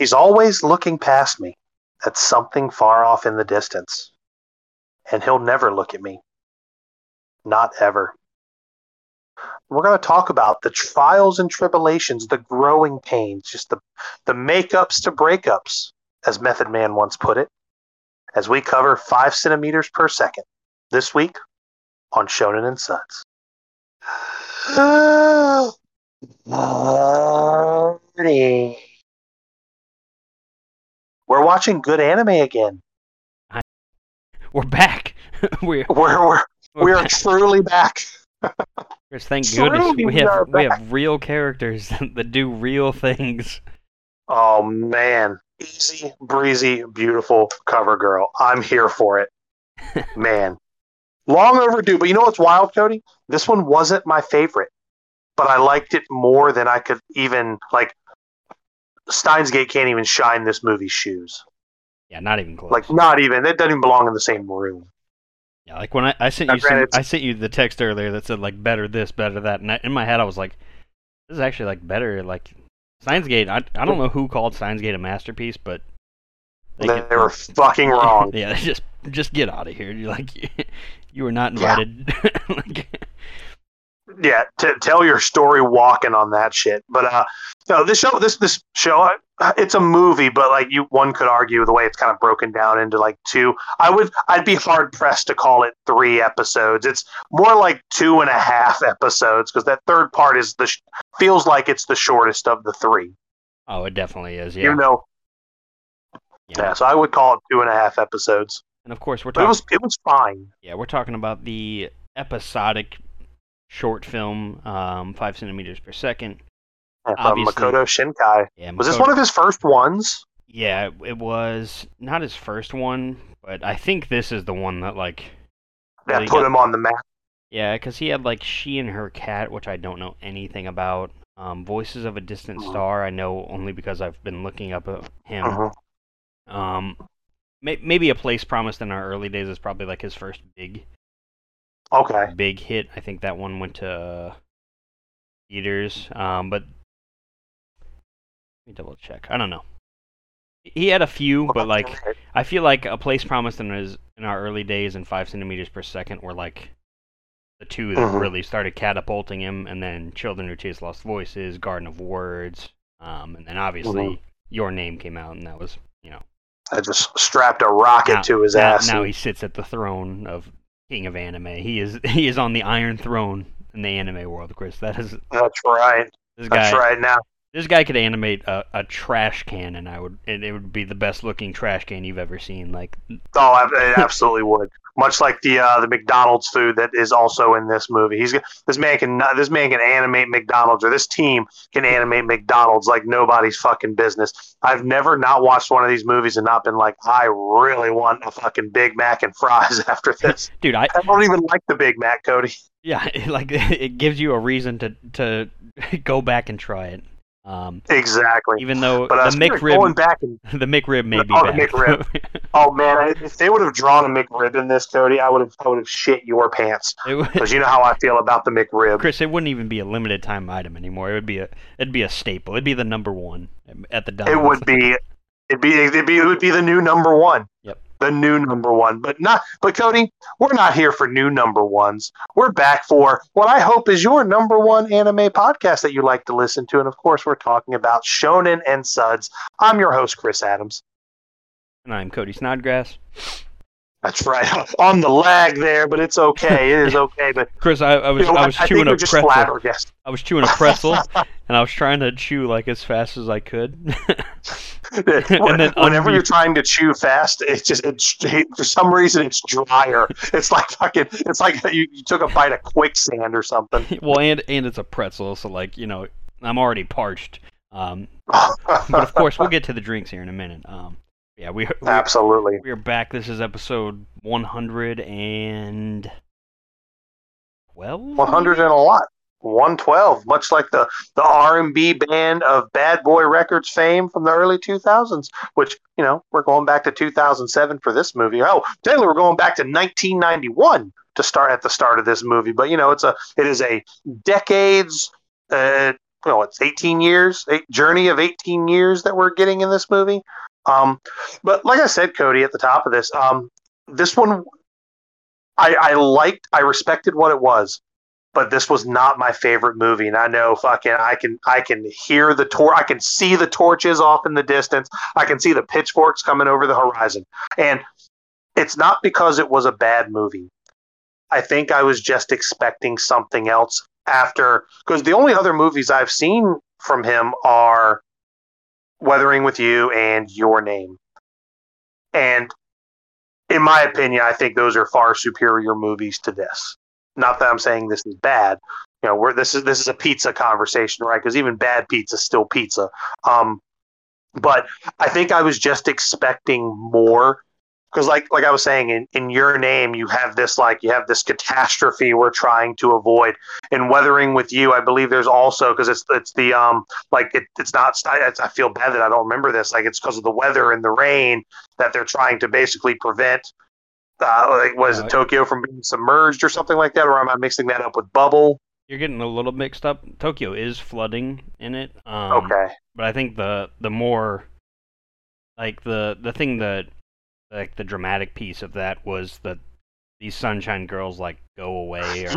He's always looking past me at something far off in the distance. And he'll never look at me. Not ever. We're going to talk about the trials and tribulations, the growing pains, just the make-ups to breakups, as Method Man once put it, as we cover 5 centimeters per second this week on Shonen and Sons. We're watching good anime again. We're back. We're truly back. Thank goodness we have real characters that do real things. Oh man, easy breezy, beautiful cover girl. I'm here for it, man. Long overdue. But you know what's wild, Cody? This one wasn't my favorite, but I liked it more than I could even like. Steins;Gate can't even shine this movie's shoes. Yeah, not even close. Like, not even. It doesn't even belong in the same room. Yeah, like when I sent you the text earlier that said like better this, better that, and in my head I was like, this is actually like better. Like Steins;Gate, I don't know who called Steins;Gate a masterpiece, but they were fucking wrong. Yeah, just get out of here. You're like you were not invited. Yeah, like, yeah, tell your story walking on that shit. But no, this show, it's a movie, but like one could argue the way it's kind of broken down into like two. I'd be hard pressed to call it 3 episodes. It's more like 2.5 episodes because that third part is feels like it's the shortest of the 3. Oh, it definitely is. Yeah, you know. Yeah, so I would call it 2.5 episodes. And of course, we're talking. It was fine. Yeah, we're talking about the episodic short film, 5 centimeters per second. Yeah, from Makoto Shinkai. Yeah, was this one of his first ones? Yeah, it was not his first one, but I think this is the one that like really put him on the map. Yeah, because he had like She and Her Cat, which I don't know anything about. Voices of a Distant Star, I know only because I've been looking up him. Mm-hmm. Maybe A Place Promised in Our Early Days is probably like his first big hit. I think that one went to theaters, but. Let me double check. I don't know. He had a few, but like I feel like A Place Promised in Our Early Days and 5 centimeters per second were like the two that really started catapulting him, and then Children Who Chase Lost Voices, Garden of Words, and then obviously Your Name came out, and that was, you know, I just strapped a rocket to his ass. Now he sits at the throne of King of Anime. He is on the Iron Throne in the anime world, Chris. That's right. That's right now. This guy could animate a trash can, and it would be the best looking trash can you've ever seen. Like, oh, it absolutely would. Much like the McDonald's food that is also in this movie. This man can animate McDonald's, or this team can animate McDonald's like nobody's fucking business. I've never not watched one of these movies and not been like, I really want a fucking Big Mac and fries after this. Dude, I don't even like the Big Mac, Cody. Yeah, like it gives you a reason to go back and try it. Exactly. Even though the McRib may be back. McRib. Oh man, if they would have drawn a McRib in this, Cody, I would have shit your pants. Because you know how I feel about the McRib. Chris, it wouldn't even be a limited time item anymore. It'd be a staple. It'd be the number one at the Domino's. It would be the new number one. Yep. The new number one. But Cody, we're not here for new number ones. We're back for what I hope is your number one anime podcast that you like to listen to. And of course, we're talking about Shonen and Suds. I'm your host, Chris Adams. And I'm Cody Snodgrass. That's right. On the lag there, but it's okay. It is okay. But Chris, I was chewing a pretzel. I was chewing a pretzel, and I was trying to chew like as fast as I could. And then whenever you're trying to chew fast, it just for some reason it's drier. It's like fucking. It's like you took a bite of quicksand or something. Well, and it's a pretzel, so like you know, I'm already parched. But of course, we'll get to the drinks here in a minute. Yeah, we absolutely. We are back. This is episode 112. 100 and a lot. 112, much like the R&B band of Bad Boy Records fame from the early 2000s, which, you know, we're going back to 2007 for this movie. Oh, technically we're going back to 1991 to start at the start of this movie, but you know, it is a decades no, it's 18 years, a journey of 18 years that we're getting in this movie. But like I said, Cody, at the top of this, this one, I respected what it was, but this was not my favorite movie. And I know I can hear the torch. I can see the torches off in the distance. I can see the pitchforks coming over the horizon. And it's not because it was a bad movie. I think I was just expecting something else after, because the only other movies I've seen from him are Weathering with You and Your Name. And in my opinion, I think those are far superior movies to this. Not that I'm saying this is bad. You know, this is a pizza conversation, right? Because even bad pizza is still pizza. But I think I was just expecting more. Because like I was saying, in Your Name, you have this catastrophe we're trying to avoid. In Weathering with You, I believe there's also, because I feel bad that I don't remember this. Like, it's because of the weather and the rain that they're trying to basically prevent. Tokyo from being submerged or something like that? Or am I mixing that up with Bubble? You're getting a little mixed up. Tokyo is flooding in it. Okay. But I think the more, like, the thing that, like, the dramatic piece of that was that these sunshine girls, like, go away. Or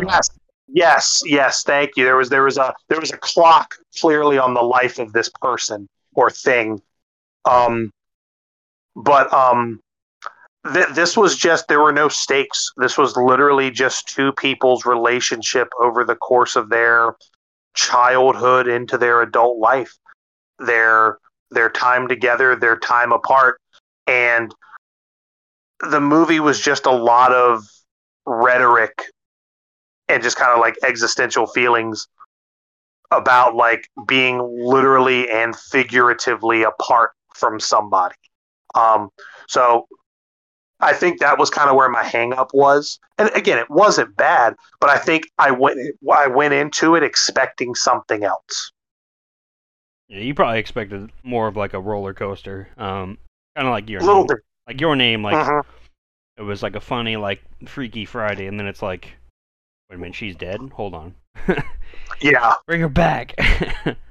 yes. Thank you. There was a clock clearly on the life of this person or thing. This was just, there were no stakes. This was literally just two people's relationship over the course of their childhood into their adult life, their time together, their time apart. And the movie was just a lot of rhetoric and just kind of like existential feelings about, like, being literally and figuratively apart from somebody. So I think that was kind of where my hang up was. And again, it wasn't bad, but I think I went into it expecting something else. Yeah, you probably expected more of, like, a roller coaster. Kind of like Your Name. A little bit. Like Your Name, like, It was like a funny, like, Freaky Friday, and then it's like, wait a minute, she's dead? Hold on. Yeah. Bring her back.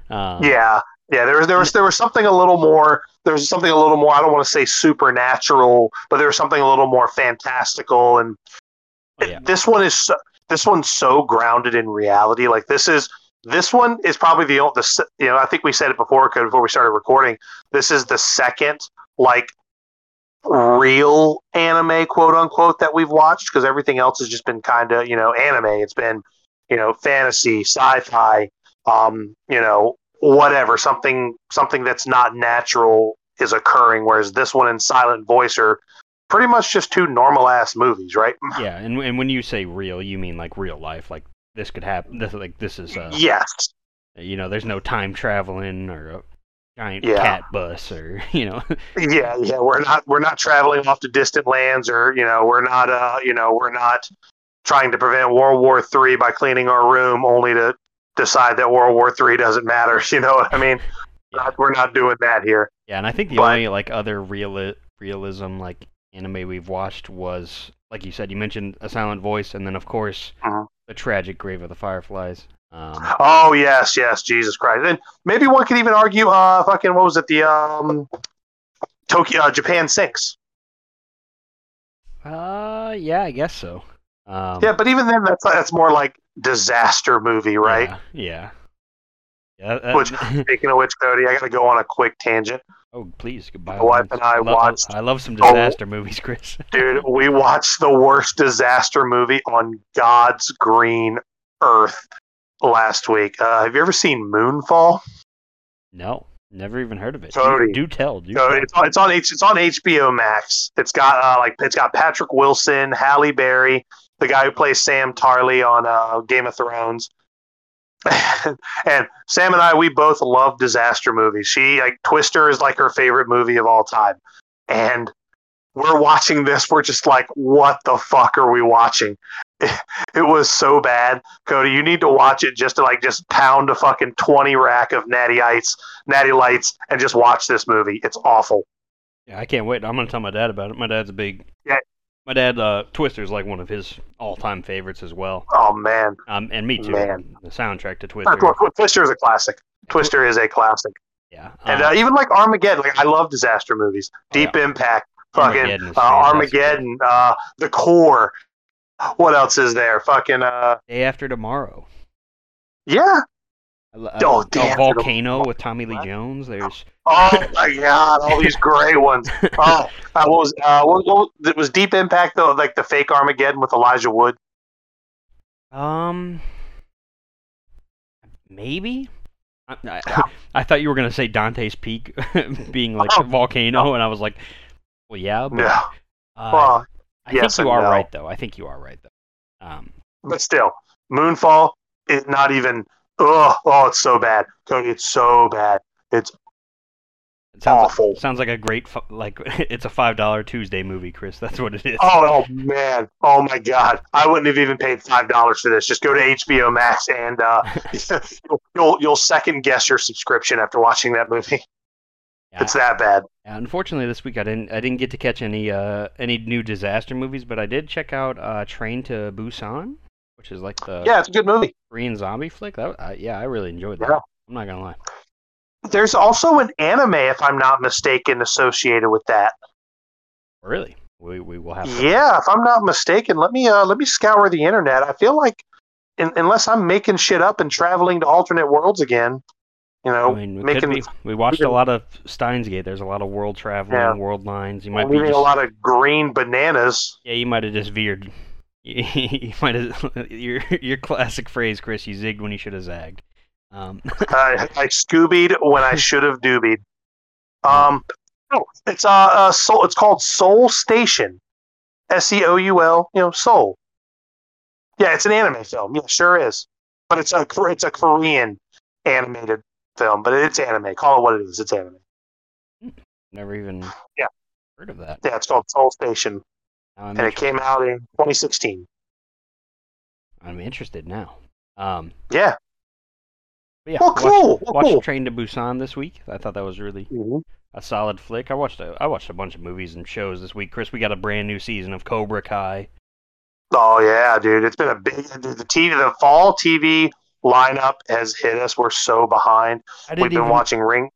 Yeah, there was something a little more. There was something a little more. I don't want to say supernatural, but there was something a little more fantastical. And this one's so grounded in reality. Like, this one is probably the you know, I think we said it before we started recording. This is the second, like, real anime, quote unquote, that we've watched, because everything else has just been kind of, you know, anime. It's been, you know, fantasy, sci-fi, you know, whatever, something that's not natural is occurring, whereas this one and Silent Voice are pretty much just two normal-ass movies, right? Yeah, and when you say real, you mean, like, real life, like, this could happen, this is yes. You know, there's no time traveling or a giant cat bus or, you know. Yeah, we're not traveling off to distant lands, or, you know, we're not trying to prevent World War III by cleaning our room only to decide that World War III doesn't matter. You know what I mean? Yeah. We're not doing that here. Yeah, and I think only, like, other realism, like, anime we've watched was, like you said, you mentioned A Silent Voice, and then, of course, the tragic Grave of the Fireflies. Oh, yes, Jesus Christ. And maybe one could even argue, what was it, the Tokyo, Japan 6? Yeah, I guess so. Yeah, but even then, that's more like disaster movie, right? Yeah. Which, speaking of which, Cody, I gotta go on a quick tangent. Oh, please, goodbye. My wife and I watched. I love some disaster movies, Chris. Dude, we watched the worst disaster movie on God's green earth last week. Have you ever seen Moonfall? No, never even heard of it. Cody, do tell. Cody, it's on HBO Max. It's got it's got Patrick Wilson, Halle Berry, the guy who plays Sam Tarly on Game of Thrones. And Sam and I, we both love disaster movies. She, like, Twister is, like, her favorite movie of all time. And we're watching this. We're just like, what the fuck are we watching? It was so bad. Cody, you need to watch it just to, like, just pound a fucking 20 rack of Natty Lights and just watch this movie. It's awful. Yeah, I can't wait. I'm going to tell my dad about it. My dad's a big... Yeah. My dad, Twister's like one of his all-time favorites as well. Oh, man. And me too. Man. The soundtrack to Twister. Twister is a classic. Twister is a classic. Yeah. And even like Armageddon. Like, I love disaster movies. Deep Impact. Fucking Armageddon. The Core. What else is there? Fucking... Day After Tomorrow. Yeah. Volcano with Tommy Lee Jones. There's oh my god, all these great ones. Oh, it was Deep Impact though, like the fake Armageddon with Elijah Wood. Maybe. I thought you were gonna say Dante's Peak, being like Volcano, and I was like, well, yeah. But, yeah. Well, I think you are right though. But still, Moonfall is not even. Oh, it's so bad, Cody. It's so bad. It sounds awful. Sounds like a great, like it's a $5 Tuesday movie, Chris. That's what it is. Oh man. Oh my God. I wouldn't have even paid $5 for this. Just go to HBO Max and you'll second guess your subscription after watching that movie. Yeah. It's that bad. Yeah, unfortunately, this week I didn't get to catch any new disaster movies, but I did check out Train to Busan. Which is like the it's a good movie. Korean zombie flick. I really enjoyed that. Yeah. I'm not gonna lie. There's also an anime, if I'm not mistaken, associated with that. Really? We will have. Yeah, if I'm not mistaken, let me scour the internet. I feel like, unless I'm making shit up and traveling to alternate worlds again, you know, we watched a lot of Steins;Gate. There's a lot of world traveling, world lines. You might be a lot of green bananas. Yeah, you might have just veered. You might have, your classic phrase, Chris. You zigged when you should have zagged. I scoobied when I should have doobied. It's called Soul Station, SEOUL. You know, Soul. Yeah, it's an anime film. Yeah, sure is. But it's a Korean animated film. But it's anime. Call it what it is. It's anime. Never even heard of that. Yeah, it's called Soul Station. And it came out in 2016. I'm interested now. Cool. Train to Busan this week. I thought that was really a solid flick. I watched a bunch of movies and shows this week. Chris, we got a brand new season of Cobra Kai. Oh yeah, dude! It's been a big the fall TV lineup has hit us. We're so behind. We've been watching Ring.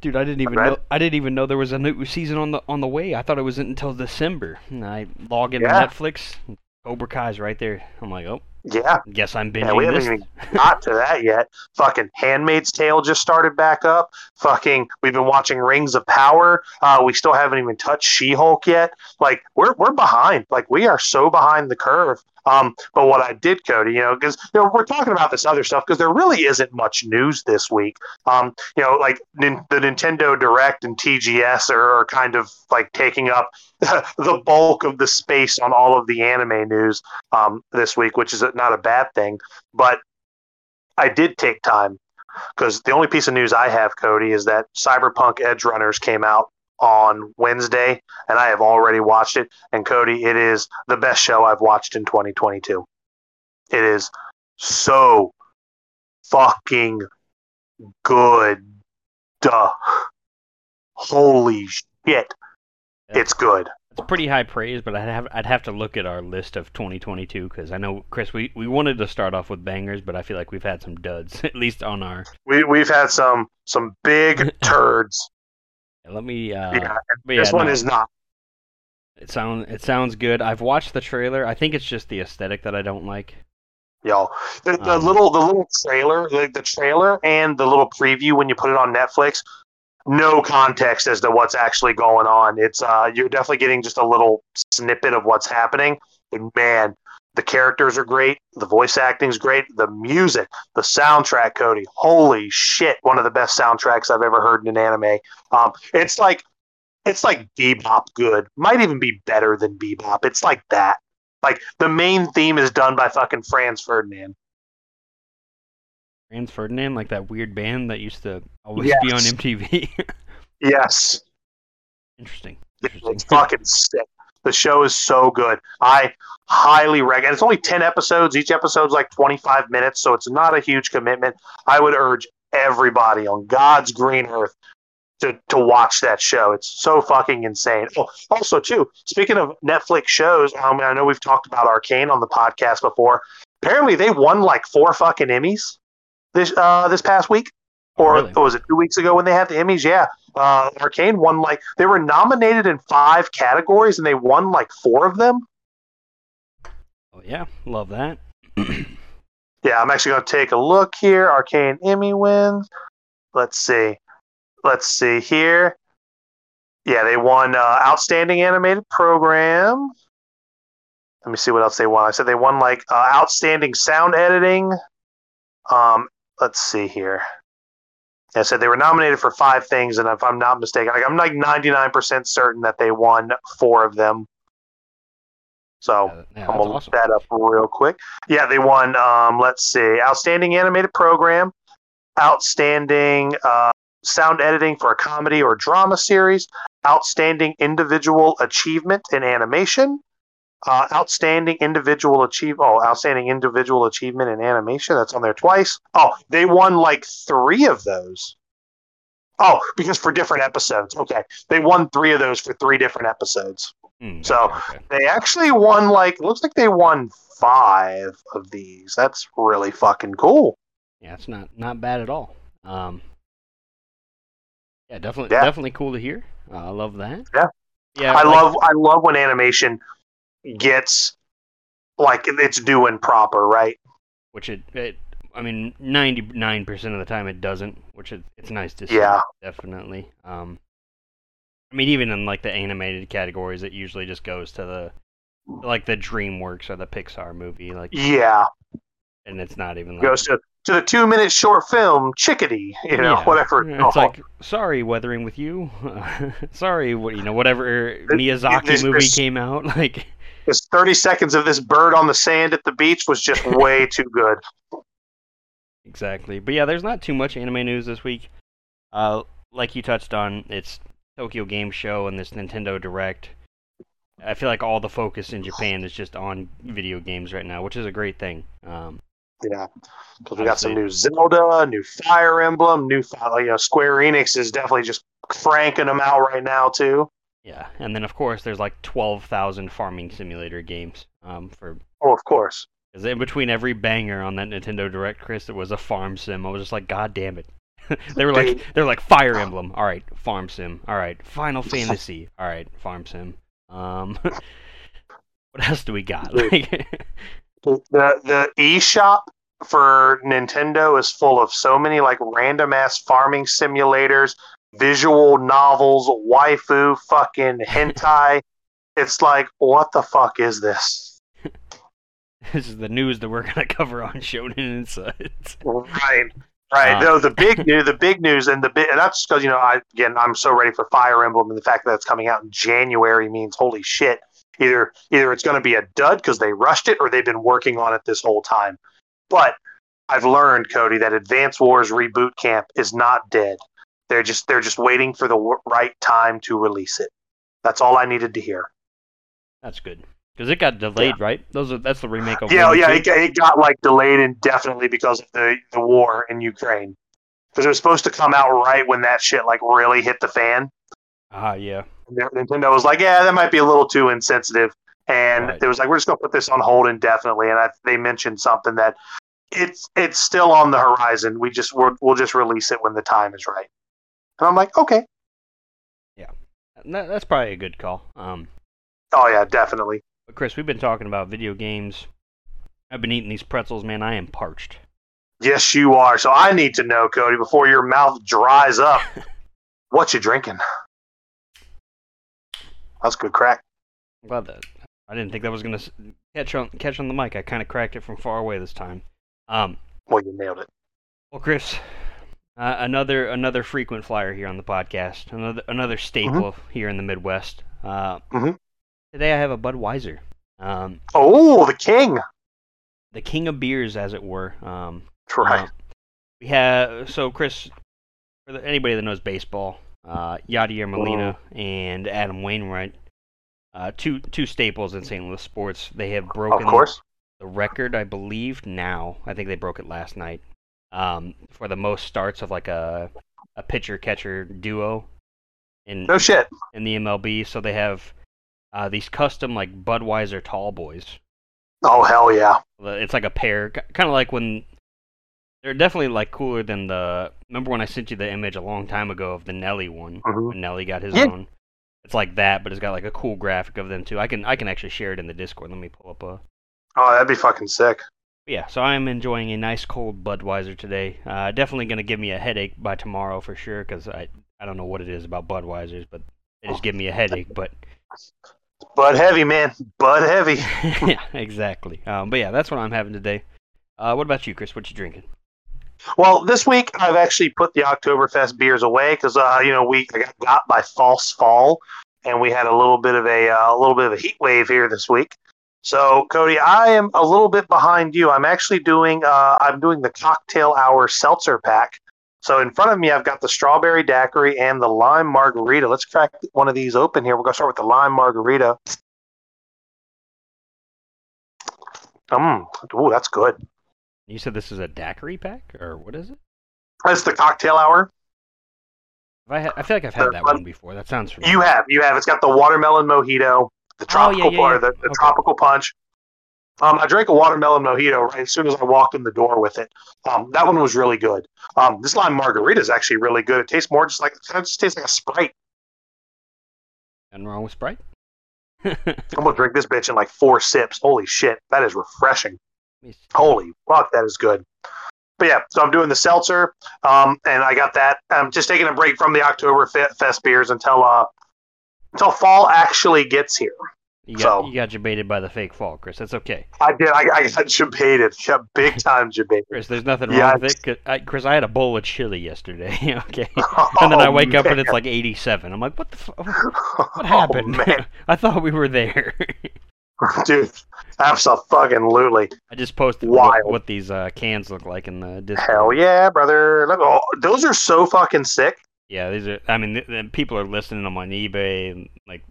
Dude, I didn't even know there was a new season on the way. I thought it wasn't until December. And I log into Netflix, Cobra Kai's right there. I'm like, oh, yeah, guess I'm binging we haven't even got to that yet. Fucking Handmaid's Tale just started back up. Fucking, we've been watching Rings of Power. We still haven't even touched She-Hulk yet. Like, we're behind. Like, we are so behind the curve. But what I did, Cody, you know, because we're talking about this other stuff because there really isn't much news this week. You know, like the Nintendo Direct and TGS are kind of like taking up the bulk of the space on all of the anime news this week, which is not a bad thing. But I did take time because the only piece of news I have, Cody, is that Cyberpunk Edgerunners came out on Wednesday, and I have already watched it. And Cody, it is the best show I've watched in 2022. It is so fucking good. Holy shit, it's good. It's pretty high praise, but I'd have to look at our list of 2022 because I know, Chris, we wanted to start off with bangers, but I feel like we've had some duds, at least on our. We've had some big turds. Let me. Is not. It sounds good. I've watched the trailer. I think it's just the aesthetic that I don't like. Yo, the little trailer, the trailer, and the little preview when you put it on Netflix. No context as to what's actually going on. It's you're definitely getting just a little snippet of what's happening. And man, the characters are great. The voice acting's great. The music, the soundtrack, Cody. Holy shit! One of the best soundtracks I've ever heard in an anime. It's like Bebop good. Might even be better than Bebop. It's like that. Like the main theme is done by fucking Franz Ferdinand. Franz Ferdinand, like that weird band that used to always be on MTV. Yes. Interesting. It's fucking sick. The show is so good. I highly recommend. It's only 10 episodes. Each episode's like 25 minutes, so it's not a huge commitment. I would urge everybody on God's green earth to watch that show. It's so fucking insane. Oh, also, too, speaking of Netflix shows, I know we've talked about Arcane on the podcast before. Apparently, they won like 4 fucking Emmys this past week. Or really? Was it 2 weeks ago when they had the Emmys? Yeah. Arcane won like... They were nominated in 5 categories, and they won like 4 of them. Oh, yeah. Love that. Yeah, I'm actually going to take a look here. Arcane Emmy wins. Let's see here. Yeah, they won Outstanding Animated Program. Let me see what else they won. I said they won like Outstanding Sound Editing. Let's see here. I said they were nominated for 5 things, and if I'm not mistaken, I'm like 99% certain that they won 4 of them. So yeah, I'm going to look that up real quick. Yeah, they won, let's see, Outstanding Animated Program, Outstanding Sound Editing for a Comedy or Drama Series, Outstanding Individual Achievement in Animation, Outstanding Individual Achievement in Animation. That's on there twice. Oh, they won like 3 of those. Oh, because for different episodes. Okay. They won 3 of those for 3 different episodes. They actually won like, looks like they won 5 of these. That's really fucking cool. Yeah, it's not bad at all. Yeah, definitely cool to hear. I love that. Yeah. I love when animation gets like it's due and proper, right? Which it I mean, 99% of the time it doesn't, which it's nice to see. Yeah, definitely. I mean, even in like the animated categories, it usually just goes to the like the DreamWorks or the Pixar movie, like yeah. And it's not even like... goes to the 2-minute short film Chickadee, whatever. It's like, sorry, Weathering with You. Sorry, whatever Miyazaki movie came out. Like, this 30 seconds of this bird on the sand at the beach was just way too good. Exactly, but yeah, there's not too much anime news this week. Like you touched on, it's Tokyo Game Show and this Nintendo Direct. I feel like all the focus in Japan is just on video games right now, which is a great thing. Yeah, because we got some new Zelda, new Fire Emblem, new Square Enix is definitely just cranking them out right now too. Yeah, and then of course there's like 12,000 farming simulator games. Of course, because in between every banger on that Nintendo Direct, Chris, it was a farm sim. I was just like, God damn it. They were like Fire Emblem. All right, farm sim. All right, Final Fantasy. All right, farm sim. What else do we got? The eShop for Nintendo is full of so many like random ass farming simulators, visual novels, waifu, fucking hentai. It's like, what the fuck is this? This is the news that we're gonna cover on Shonen Insights. Right. Right, no, the big news, and that's because I'm so ready for Fire Emblem, and the fact that it's coming out in January means holy shit. Either it's going to be a dud because they rushed it, or they've been working on it this whole time. But I've learned, Cody, that Advance Wars Reboot Camp is not dead. They're just waiting for the right time to release it. That's all I needed to hear. That's good. Because it got delayed, right? That's the remake of... It got like delayed indefinitely because of the war in Ukraine. Because it was supposed to come out right when that shit like really hit the fan. Yeah. And Nintendo was like, yeah, that might be a little too insensitive. And It was like, we're just going to put this on hold indefinitely. And they mentioned something that it's still on the horizon. We'll just release it when the time is right. And I'm like, okay. Yeah. That's probably a good call. Oh, yeah, definitely. Chris, we've been talking about video games. I've been eating these pretzels, man. I am parched. Yes, you are. So I need to know, Cody, before your mouth dries up, what you drinking? That's good crack. I'm glad that... I didn't think that was going to catch on the mic. I kind of cracked it from far away this time. Well, you nailed it. Well, Chris, another frequent flyer here on the podcast, another staple here in the Midwest. Today I have a Budweiser. The king of beers, as it were. We have... So, Chris, for anybody that knows baseball, Yadier Molina and Adam Wainwright, two staples in St. Louis sports. They have broken the record, I believe, now. I think they broke it last night for the most starts of like a a pitcher-catcher duo in in the MLB, so they have these custom, like, Budweiser tall boys. Oh, hell yeah. It's like a pair, kind of like when... They're definitely, like, cooler than the... Remember when I sent you the image a long time ago of the Nelly one? Mm-hmm. When Nelly got his own. It's like that, but it's got, like, a cool graphic of them, too. I can actually share it in the Discord. Let me pull up a... Oh, that'd be fucking sick. Yeah, so I'm enjoying a nice cold Budweiser today. Definitely going to give me a headache by tomorrow for sure, because I don't know what it is about Budweisers, but they just give me a headache, but... Bud heavy, man. Bud heavy. Yeah, exactly. But yeah, that's what I'm having today. What about you, Chris? What you drinking? Well, this week I've actually put the Oktoberfest beers away because I got got by false fall, and we had a little bit of a heat wave here this week. So, Cody, I am a little bit behind you. I'm actually doing I'm doing the cocktail hour seltzer pack. So in front of me, I've got the strawberry daiquiri and the lime margarita. Let's crack one of these open here. We're going to start with the lime margarita. Ooh, that's good. You said this is a daiquiri pack, or what is it? That's the cocktail hour. I feel like I've had that one before. That sounds familiar. You have. It's got the watermelon mojito, the tropical part, the tropical punch. I drank a watermelon mojito right as soon as I walked in the door with it. That one was really good. This lime margarita is actually really good. It tastes more just like a Sprite. Nothing wrong with Sprite. I'm gonna drink this bitch in like 4 sips. Holy shit, that is refreshing. Holy fuck, that is good. But yeah, so I'm doing the seltzer, and I got that. I'm just taking a break from the Oktoberfest beers until fall actually gets here. You got jebaited by the fake fall, Chris. That's okay. I did. I got jebaited. Yeah, big time jebaited. Chris, there's nothing wrong with it. Chris, I had a bowl of chili yesterday. Okay. And then I wake up and it's like 87. I'm like, what the fuck? What happened? Man. I thought we were there. Dude, absolutely. I just posted what these cans look like in the Discord. Hell yeah, brother. Look, those are so fucking sick. Yeah, these are. I mean, people are listing them on eBay and like.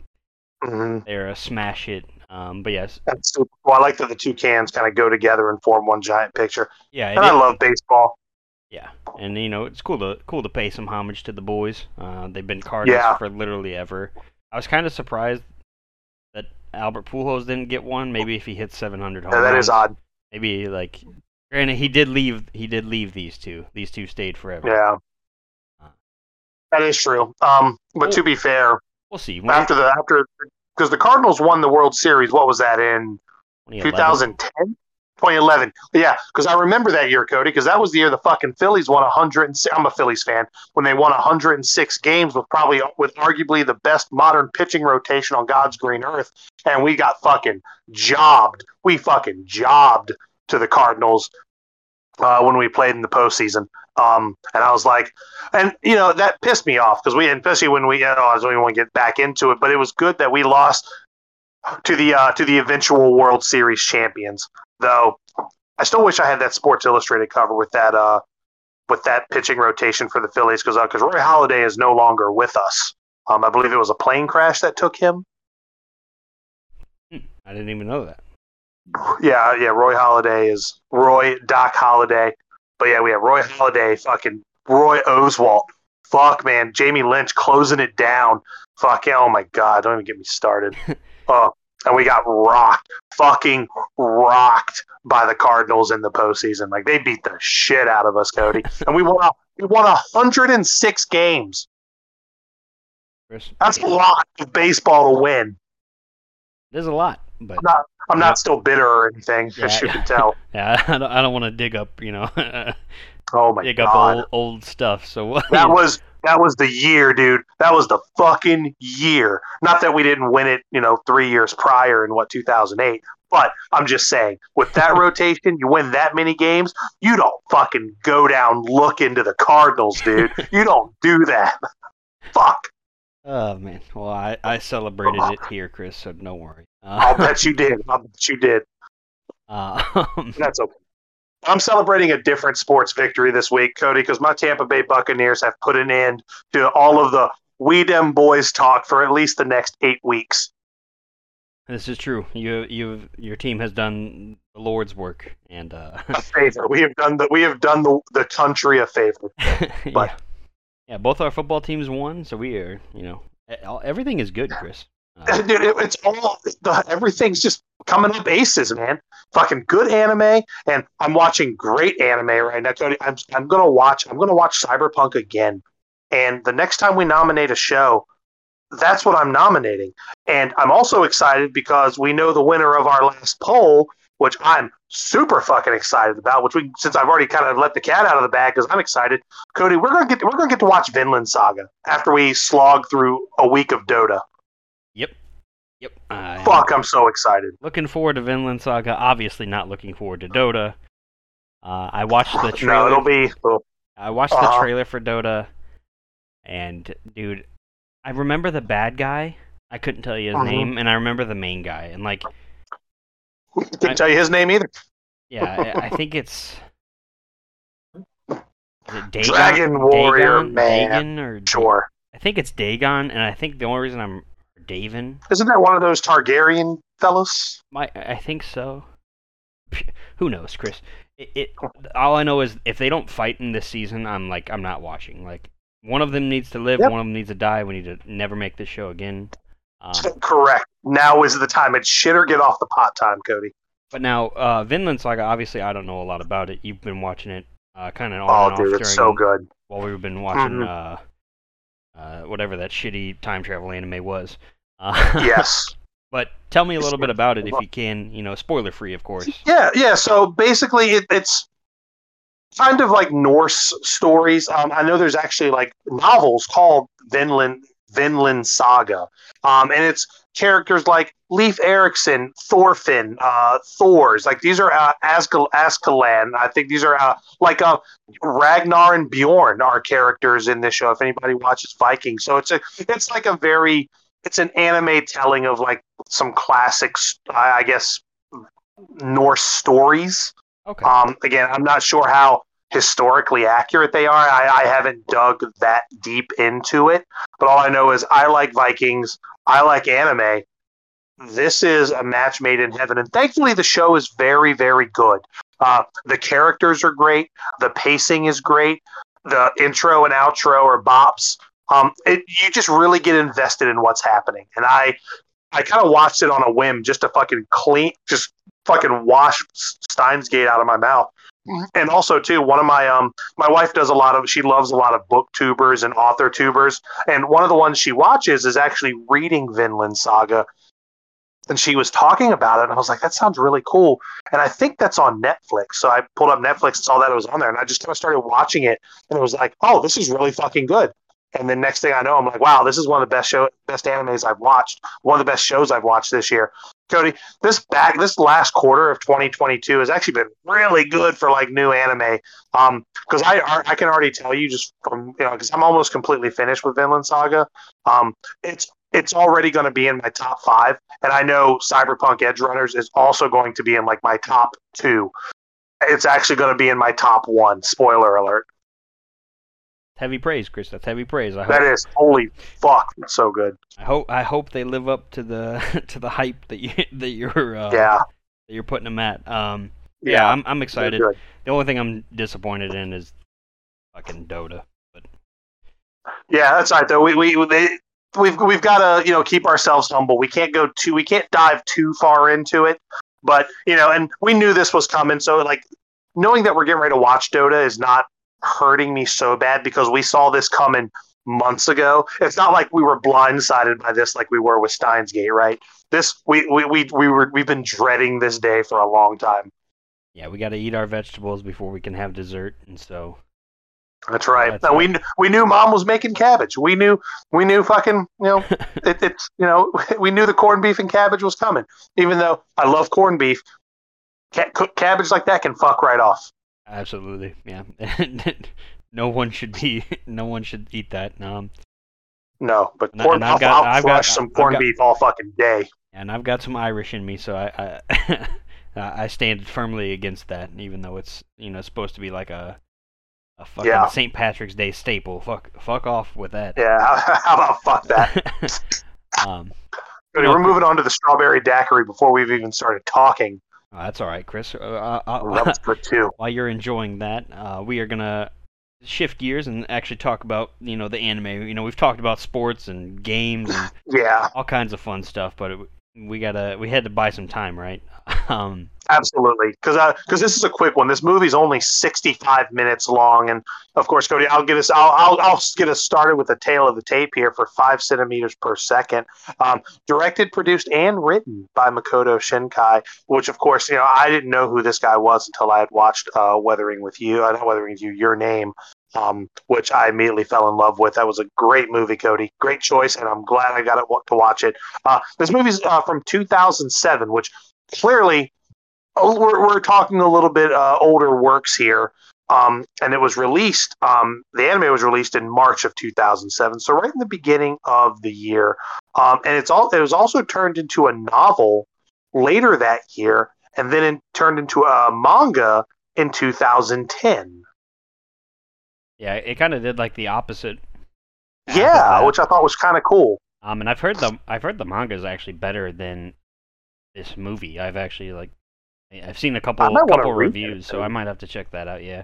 Mm-hmm. They're a smash hit, but yes. That's super cool. I like that the two cans kind of go together and form one giant picture. Yeah, and I love baseball. Yeah, and it's cool to pay some homage to the boys. They've been Cardinals for literally ever. I was kind of surprised that Albert Pujols didn't get one. Maybe if he hits 700 home runs, that is odd. Maybe like, granted, he did leave these two. These two stayed forever. Yeah, that is true. But to be fair. We'll see. When because the Cardinals won the World Series, what was that, in 2010? 2011. Yeah, because I remember that year, Cody, because that was the year the fucking Phillies won 106. I'm a Phillies fan. When they won 106 games with arguably the best modern pitching rotation on God's green earth, and we got fucking jobbed. We fucking jobbed to the Cardinals when we played in the postseason. And I was like, and that pissed me off because especially when we, I was only want to get back into it, but it was good that we lost to the eventual World Series champions. Though I still wish I had that Sports Illustrated cover with that pitching rotation for the Phillies because Roy Halladay is no longer with us. I believe it was a plane crash that took him. I didn't even know that. Yeah. Doc Halladay. But yeah, we have Roy Halladay, fucking Roy Oswalt. Fuck, man. Jamie Lynch closing it down. Fuck, oh my God. Don't even get me started. And we got rocked by the Cardinals in the postseason. Like, they beat the shit out of us, Cody. And we won 106 games. That's a lot of baseball to win. It is a lot. But I'm not still bitter or anything, as you can tell. Yeah, I don't want to dig up, oh my dig God. Up old stuff. So that was the year, dude. That was the fucking year. Not that we didn't win it, 3 years prior in 2008. But I'm just saying, with that rotation, you win that many games, you don't fucking go down look into the Cardinals, dude. You don't do that. Fuck. Oh, man. Well, I celebrated it here, Chris, so don't worry. I'll bet you did. That's okay. I'm celebrating a different sports victory this week, Cody, because my Tampa Bay Buccaneers have put an end to all of the we dem boys talk for at least the next 8 weeks. This is true. Your team has done the Lord's work and a favor. We have done the country a favor. But Yeah, both our football teams won, so we are, you know, everything is good, Chris. Dude, everything's just coming up aces, man. Fucking good anime, and I'm watching great anime right now, Cody. I'm gonna watch Cyberpunk again, and the next time we nominate a show, that's what I'm nominating. And I'm also excited because we know the winner of our last poll, which I'm super fucking excited about. Since I've already kind of let the cat out of the bag, because I'm excited, Cody. We're gonna get to watch Vinland Saga after we slog through a week of Dota. Yep. Fuck, I'm so excited. Looking forward to Vinland Saga. Obviously not looking forward to Dota. I watched the trailer. I watched the trailer for Dota, and dude, I remember the bad guy. I couldn't tell you his name, and I remember the main guy, and like, couldn't tell you his name either. Yeah, I think it's Dagon? Dragon Warrior Dagon? Man. Dagon or sure. I think it's Dagon, and I think the only reason I'm Davin. Isn't that one of those Targaryen fellas? I think so. Who knows, Chris? All I know is if they don't fight in this season, I'm not watching. Like, one of them needs to live, One of them needs to die. We need to never make this show again. Correct. Now is the time. It's shit or get off the pot time, Cody. But now, Vinland Saga, obviously I don't know a lot about it. You've been watching it kind of on and off. Oh, dude, it's so good. While we've been watching whatever that shitty time travel anime was. Yes. But tell me a little bit about it if you can, you know, spoiler free, of course. Yeah. So basically it's kind of like Norse stories. I know there's actually like novels called Vinland Saga. And it's characters like Leif Erikson, Thorfinn, Thor's. Like these are Askelan. I think these are Ragnar and Bjorn are characters in this show. If anybody watches Vikings, so it's an anime telling of like some classics, I guess, Norse stories. Okay. Again, I'm not sure how historically accurate they are. I haven't dug that deep into it, but all I know is I like Vikings. I like anime. This is a match made in heaven, and thankfully the show is very, very good. The characters are great. The pacing is great. The intro and outro are bops. You just really get invested in what's happening, and I kind of watched it on a whim just to fucking wash Steins;Gate out of my mouth. And also, too, one of my my wife does she loves a lot of booktubers and author tubers, and one of the ones she watches is actually reading Vinland Saga, and she was talking about it, and I was like, that sounds really cool, and I think that's on Netflix. So I pulled up Netflix and saw that it was on there, and I just kind of started watching it, and it was like, oh, this is really fucking good. And the next thing I know, I'm like, wow, this is one of the best animes I've watched, one of the best shows I've watched this year. Cody, this last quarter of 2022 has actually been really good for like new anime. Because I can already tell you just from, you know, because I'm almost completely finished with Vinland Saga. It's already going to be in my top 5, and I know Cyberpunk Edgerunners is also going to be in like my top 2. It's actually going to be in my top 1. Spoiler alert. Heavy praise, Chris. That's heavy praise. That is holy fuck. That's so good. I hope they live up to the hype that you're putting them at. I'm excited. The only thing I'm disappointed in is fucking Dota. But yeah, that's right though. We've got to, you know, keep ourselves humble. We can't dive too far into it. But you know, and we knew this was coming. So like knowing that we're getting ready to watch Dota is not hurting me so bad because we saw this coming months ago. It's not like we were blindsided by this like we were with Steins;Gate, right? We've been dreading this day for a long time. Yeah, we got to eat our vegetables before we can have dessert, and so that's right. We knew Mom was making cabbage. We knew fucking, you know, it's you know, we knew the corned beef and cabbage was coming. Even though I love corned beef, cabbage like that can fuck right off. Absolutely, yeah. No one should eat that. No, but I'll crush some corned beef all fucking day. And I've got some Irish in me, so I I stand firmly against that. Even though it's, you know, supposed to be like a fucking St. Patrick's Day staple. Fuck off with that. Yeah, how about fuck that? We're moving on to the strawberry daiquiri before we've even started talking. Oh, that's all right, Chris. While you're enjoying that, we are going to shift gears and actually talk about, you know, the anime. You know, we've talked about sports and games and all kinds of fun stuff, but we had to buy some time, right? Absolutely, because this is a quick one. This movie's only 65 minutes long, and of course, Cody, I'll get us started with the tail of the tape here for 5 centimeters per second. Directed, produced, and written by Makoto Shinkai, which, of course, you know, I didn't know who this guy was until I had watched Your Name, which I immediately fell in love with. That was a great movie, Cody. Great choice, and I'm glad I got to watch it. This movie's from 2007, which clearly. We're talking a little bit older works here, and it was released, the anime was released in March of 2007, so right in the beginning of the year, and it was also turned into a novel later that year, and then it turned into a manga in 2010. Yeah, it kind of did like the opposite. Yeah, which I thought was kind of cool. And I've heard the manga is actually better than this movie. I've seen a couple reviews, so I might have to check that out. Yeah,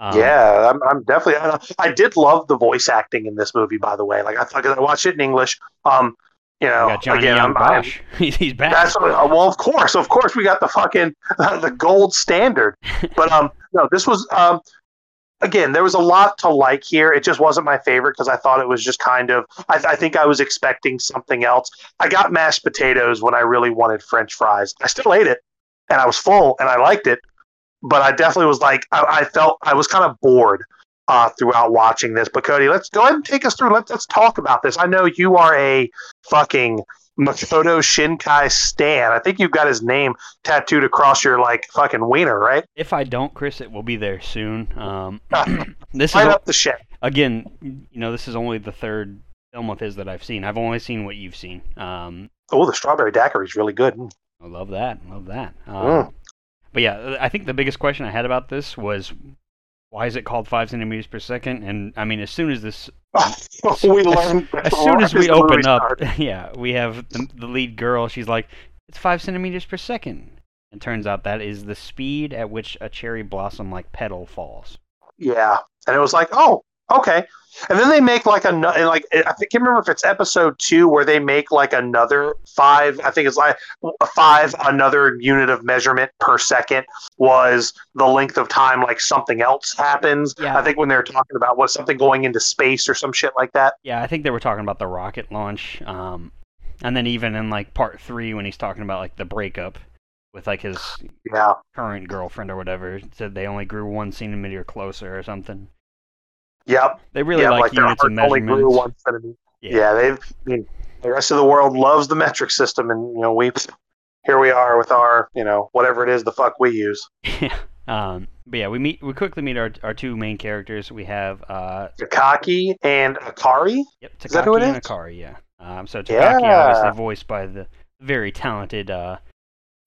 I'm definitely. I did love the voice acting in this movie, by the way. Like I thought, I watched it in English. You know, got Johnny Yong Bosch. He's back. Of course, we got the fucking the gold standard. But no, this was again. There was a lot to like here. It just wasn't my favorite because I thought it was just kind of. I think I was expecting something else. I got mashed potatoes when I really wanted French fries. I still ate it. And I was full, and I liked it, but I definitely was like, I felt I was kind of bored throughout watching this. But Cody, let's go ahead and take us through. Let's talk about this. I know you are a fucking Makoto Shinkai stan. I think you've got his name tattooed across your like fucking wiener, right? If I don't, Chris, it will be there soon. Up the shit. Again, you know, this is only the third film of his that I've seen. I've only seen what you've seen. The strawberry daiquiri is really good. I love that. But yeah, I think the biggest question I had about this was, why is it called 5 centimeters per second? And I mean, as soon as this, we open up, we have the lead girl. She's like, it's 5 centimeters per second. And turns out that is the speed at which a cherry blossom like petal falls. Yeah, and it was like, oh. Okay, and then they make like I can't remember if it's episode 2 where they make like another 5. I think it's like 5. Another unit of measurement per second was the length of time. Like something else happens. Yeah. I think when they were talking about was something going into space or some shit like that. Yeah, I think they were talking about the rocket launch. And then even in like part 3 when he's talking about like the breakup with like his current girlfriend or whatever, said they only grew 1 centimeter closer or something. Yep. They really like units and measurements. Only grew 1 centimeter. The rest of the world loves the metric system, and you know we are with our whatever it is the fuck we use. But yeah, we quickly meet our two main characters. We have Takaki and Akari. Yep, Takaki and Akari. Yeah. So Takaki obviously voiced by the very talented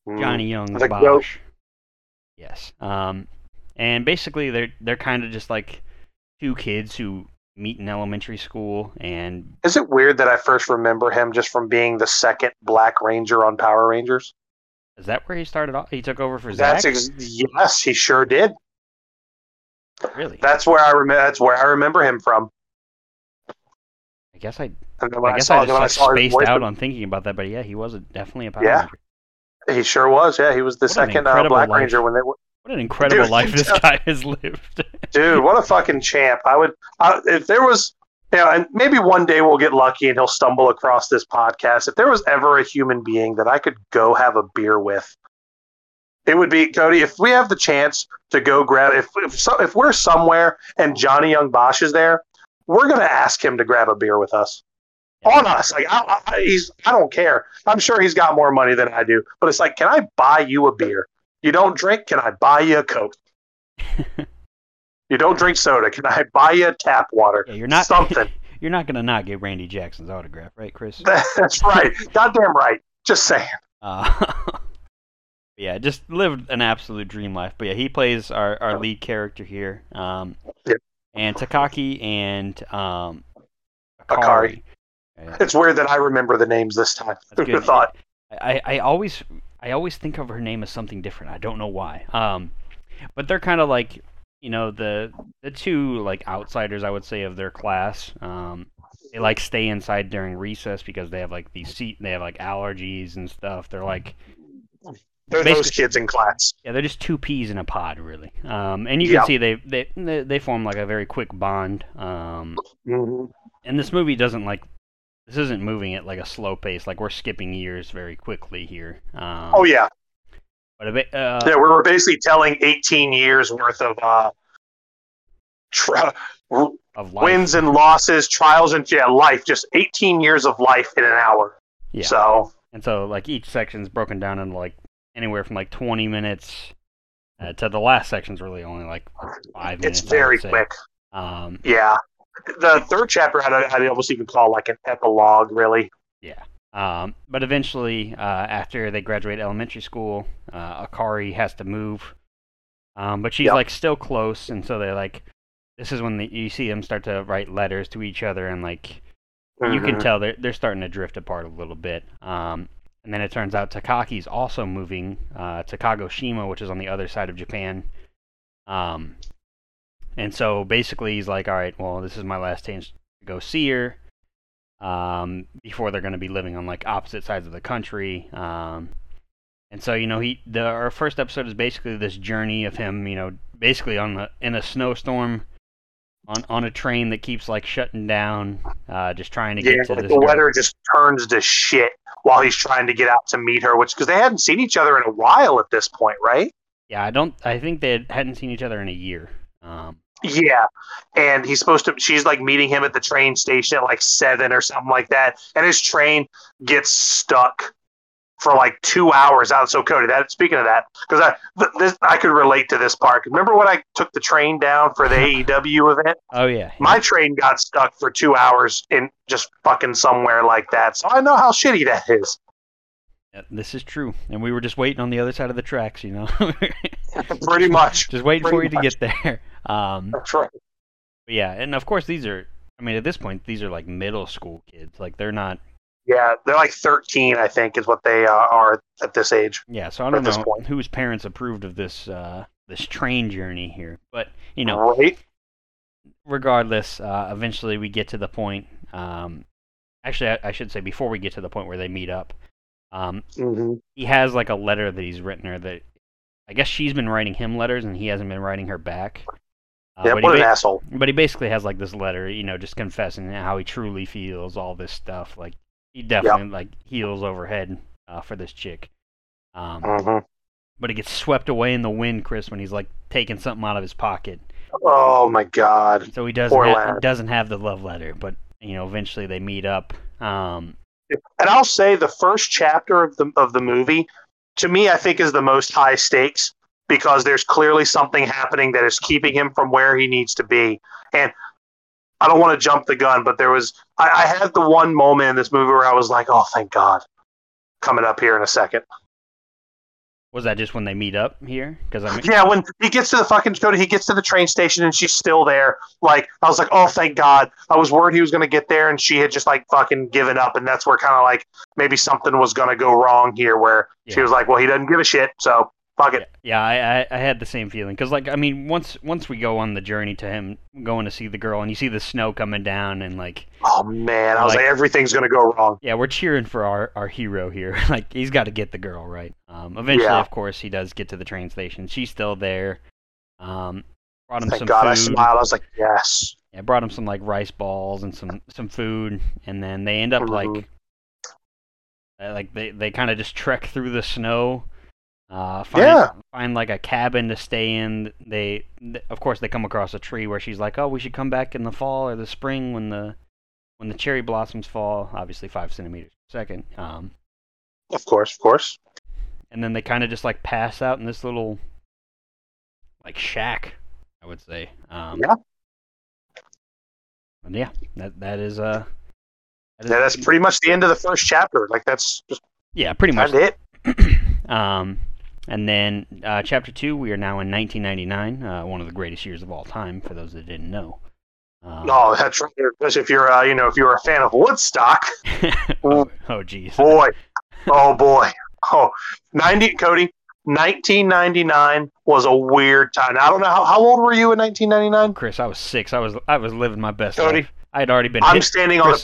Johnny Yong Bosch. Dope. Yes. And basically they're kind of just like. Two kids who meet in elementary school, and is it weird that I first remember him just from being the second Black Ranger on Power Rangers? Is that where he started off? He took over for Zach? Yes, he sure did. Really? That's where I remember him from. I guess I spaced out on thinking about that, but yeah, he was definitely a Power Ranger. Yeah, he sure was. Yeah, he was the second Black Ranger when they were. What an incredible life this guy has lived. Dude, what a fucking champ. If there was, and maybe one day we'll get lucky and he'll stumble across this podcast. If there was ever a human being that I could go have a beer with, it would be, Cody, if we have the chance to go grab, if we're somewhere and Johnny Yong Bosch is there, we're going to ask him to grab a beer with us. On us. Like, I don't care. I'm sure he's got more money than I do, but it's like, can I buy you a beer? You don't drink? Can I buy you a Coke? You don't drink soda? Can I buy you a tap water? Yeah, something. You're not going to not get Randy Jackson's autograph, right, Chris? That's right. Goddamn right. Just saying. Just lived an absolute dream life. But yeah, he plays our lead character here. And Takaki and Akari. It's weird that I remember the names this time. Who would have thought? I always think of her name as something different. I don't know why. But they're kind of like you know, the two, like, outsiders, I would say, of their class. They, like, stay inside during recess because they have, like, they have allergies and stuff. They're, like... They're those kids in class. Yeah, they're just two peas in a pod, really. And you can see they form, like, a very quick bond. And this movie doesn't, like... This isn't moving at, like, a slow pace. Like, we're skipping years very quickly here. But we're basically telling 18 years worth of wins and losses, trials and life. Just 18 years of life in an hour. Yeah. So like each section's broken down into like anywhere from like 20 minutes to the last section's really only like 5 minutes. It's very quick. The third chapter I'd almost even call like an epilogue, really. Yeah. But eventually, after they graduate elementary school, Akari has to move. But she's like still close, and so they like. This is when you see them start to write letters to each other, and like you can tell they're starting to drift apart a little bit. And then it turns out Takaki's also moving to Kagoshima, which is on the other side of Japan. And so basically he's like, all right, well, this is my last chance to go see her. Before they're going to be living on like opposite sides of the country, and so our first episode is basically this journey of him, basically in a snowstorm, on a train that keeps like shutting down, just trying to get to like this. The weather just turns to shit while he's trying to get out to meet her, which because they hadn't seen each other in a while at this point, right? Yeah, I think they hadn't seen each other in a year. Yeah, and she's like meeting him at the train station at like 7 or something like that, and his train gets stuck for like 2 hours out. So Cody, speaking of that, because I could relate to this part. Remember when I took the train down for the AEW event? Oh yeah, my train got stuck for 2 hours in just fucking somewhere like that. So I know how shitty that is. This is true, and we were just waiting on the other side of the tracks, Pretty much. Just waiting for you to get there. That's right. Yeah, and of course at this point, these are like middle school kids. Like they're not. Yeah, they're like 13, I think, is what they are at this age. Yeah, so I don't know whose parents approved of this this train journey here, but right. Regardless, eventually we get to the point. Actually, I should say before we get to the point where they meet up. He has like a letter that he's written her that I guess she's been writing him letters and he hasn't been writing her back. An asshole. But he basically has like this letter, just confessing how he truly feels, all this stuff. Like he definitely like heels overhead for this chick. But it gets swept away in the wind, Chris, when he's like taking something out of his pocket. Oh my God. So he doesn't have the love letter, but eventually they meet up. And I'll say the first chapter of the movie, to me, I think is the most high stakes because there's clearly something happening that is keeping him from where he needs to be. And I don't want to jump the gun, but there was I had the one moment in this movie where I was like, oh, thank God, coming up here in a second. Was that just when they meet up here? Yeah, when he gets to the fucking Dakota, he gets to the train station and she's still there. Like, I was like, oh, thank God. I was worried he was going to get there and she had just like fucking given up. And that's where kind of like maybe something was going to go wrong here where she was like, well, he doesn't give a shit. So fuck it. Yeah, I had the same feeling. Because like, once we go on the journey to him going to see the girl and you see the snow coming down and like. Oh, man. I was like everything's going to go wrong. Yeah, we're cheering for our hero here. Like, he's got to get the girl, right? Eventually, of course, he does get to the train station. She's still there. Brought him some food. I smiled. I was like, yes. Yeah, brought him some, like, rice balls and some food. And then they end up, like they kind of just trek through the snow. Find like a cabin to stay in. Of course they come across a tree where she's like, "Oh, we should come back in the fall or the spring when the cherry blossoms fall." Obviously, 5 centimeters per second. Of course. And then they kind of just like pass out in this little like shack, I would say. That is that's pretty much the end of the first chapter. Like that's just pretty much it. And then Chapter 2, we are now in 1999, one of the greatest years of all time, for those that didn't know. That's right. Especially if you're, if you're a fan of Woodstock. Oh, geez. Boy. Oh, boy. Oh, 90, Cody, 1999 was a weird time. I don't know how old were you in 1999? Chris, I was 6. I was living my best life. I had already been. I'm standing on the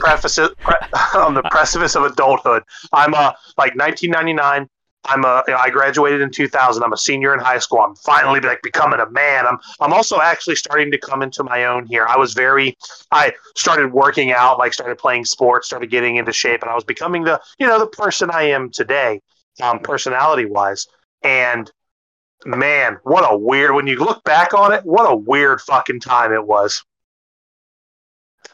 precipice of adulthood. I'm like 1999. I graduated in 2000. I'm a senior in high school. I'm finally becoming a man. I'm also actually starting to come into my own here. I started working out, started playing sports, started getting into shape, and I was becoming the person I am today, personality wise. And man, what a weird, when you look back on it, what a weird fucking time it was.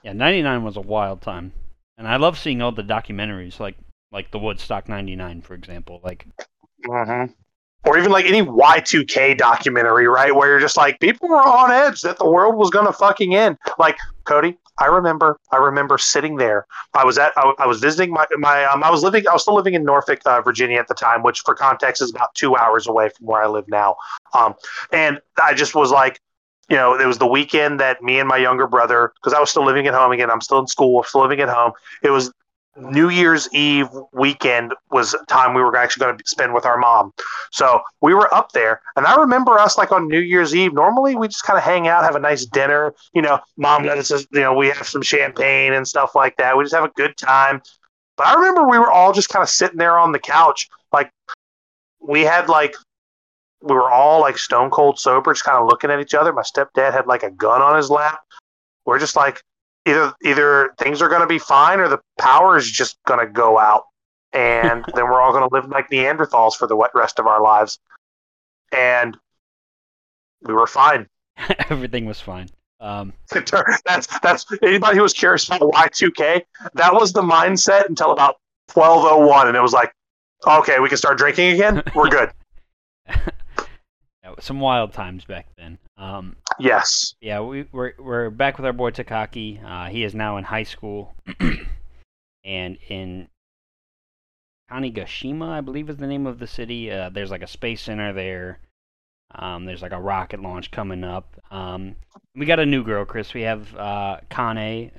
Yeah, 99 was a wild time. And I love seeing all the documentaries, like the Woodstock 99, for example. Or even any Y2K documentary, right? Where you're just people were on edge that the world was going to fucking end. Cody, I remember sitting there. I was visiting I was still living in Norfolk, Virginia at the time, which for context is about 2 hours away from where I live now. And I just was it was the weekend that me and my younger brother, because I was still living at home again. I'm still in school. I'm still living at home. It was New Year's Eve weekend was time we were actually going to spend with our mom. So we were up there, and I remember us on New Year's Eve. Normally we just kind of hang out, have a nice dinner. Mom let us, we have some champagne and stuff like that. We just have a good time. But I remember we were all just kind of sitting there on the couch. We were all stone cold sober, just kind of looking at each other. My stepdad had a gun on his lap. We're just either things are going to be fine or the power is just going to go out. And then we're all going to live like Neanderthals for the rest of our lives. And we were fine. Everything was fine. That's anybody who was curious about Y2K, that was the mindset until about 12:01. And it was okay, we can start drinking again. We're good. Some wild times back then. Yes. Yeah, we're back with our boy Takaki. He is now in high school, and in Kanigashima, I believe is the name of the city. There's a space center there. There's a rocket launch coming up. We got a new girl, Chris. We have Kane,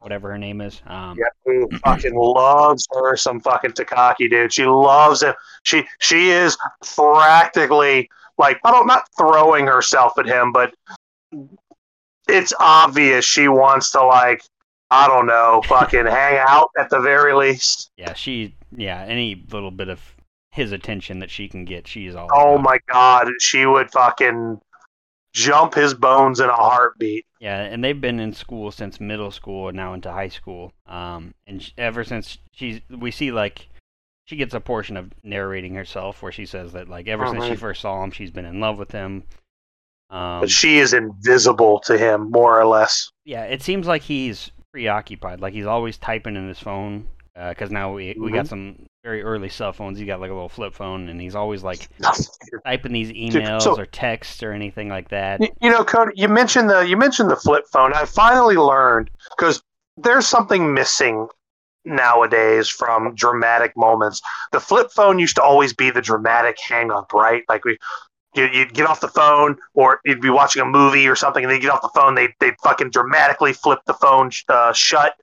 whatever her name is. Who fucking loves her some fucking Takaki, dude. She loves him. She is practically not throwing herself at him, but it's obvious she wants to fucking hang out at the very least. Yeah, any little bit of his attention that she can get, she's all about. Oh my god, she would fucking jump his bones in a heartbeat. Yeah, and they've been in school since middle school and now into high school. And ever since she gets a portion of narrating herself where she says that ever since she first saw him, she's been in love with him. But she is invisible to him, more or less. Yeah, it seems like he's preoccupied. He's always typing in his phone. Because now we got some very early cell phones. He got a little flip phone, and he's always typing these emails or texts or anything like that. Cody, you mentioned the flip phone. I finally learned because there's something missing nowadays from dramatic moments. The flip phone used to always be the dramatic hang up, right? You'd get off the phone, or you'd be watching a movie or something, and they'd get off the phone. They'd fucking dramatically flip the phone shut.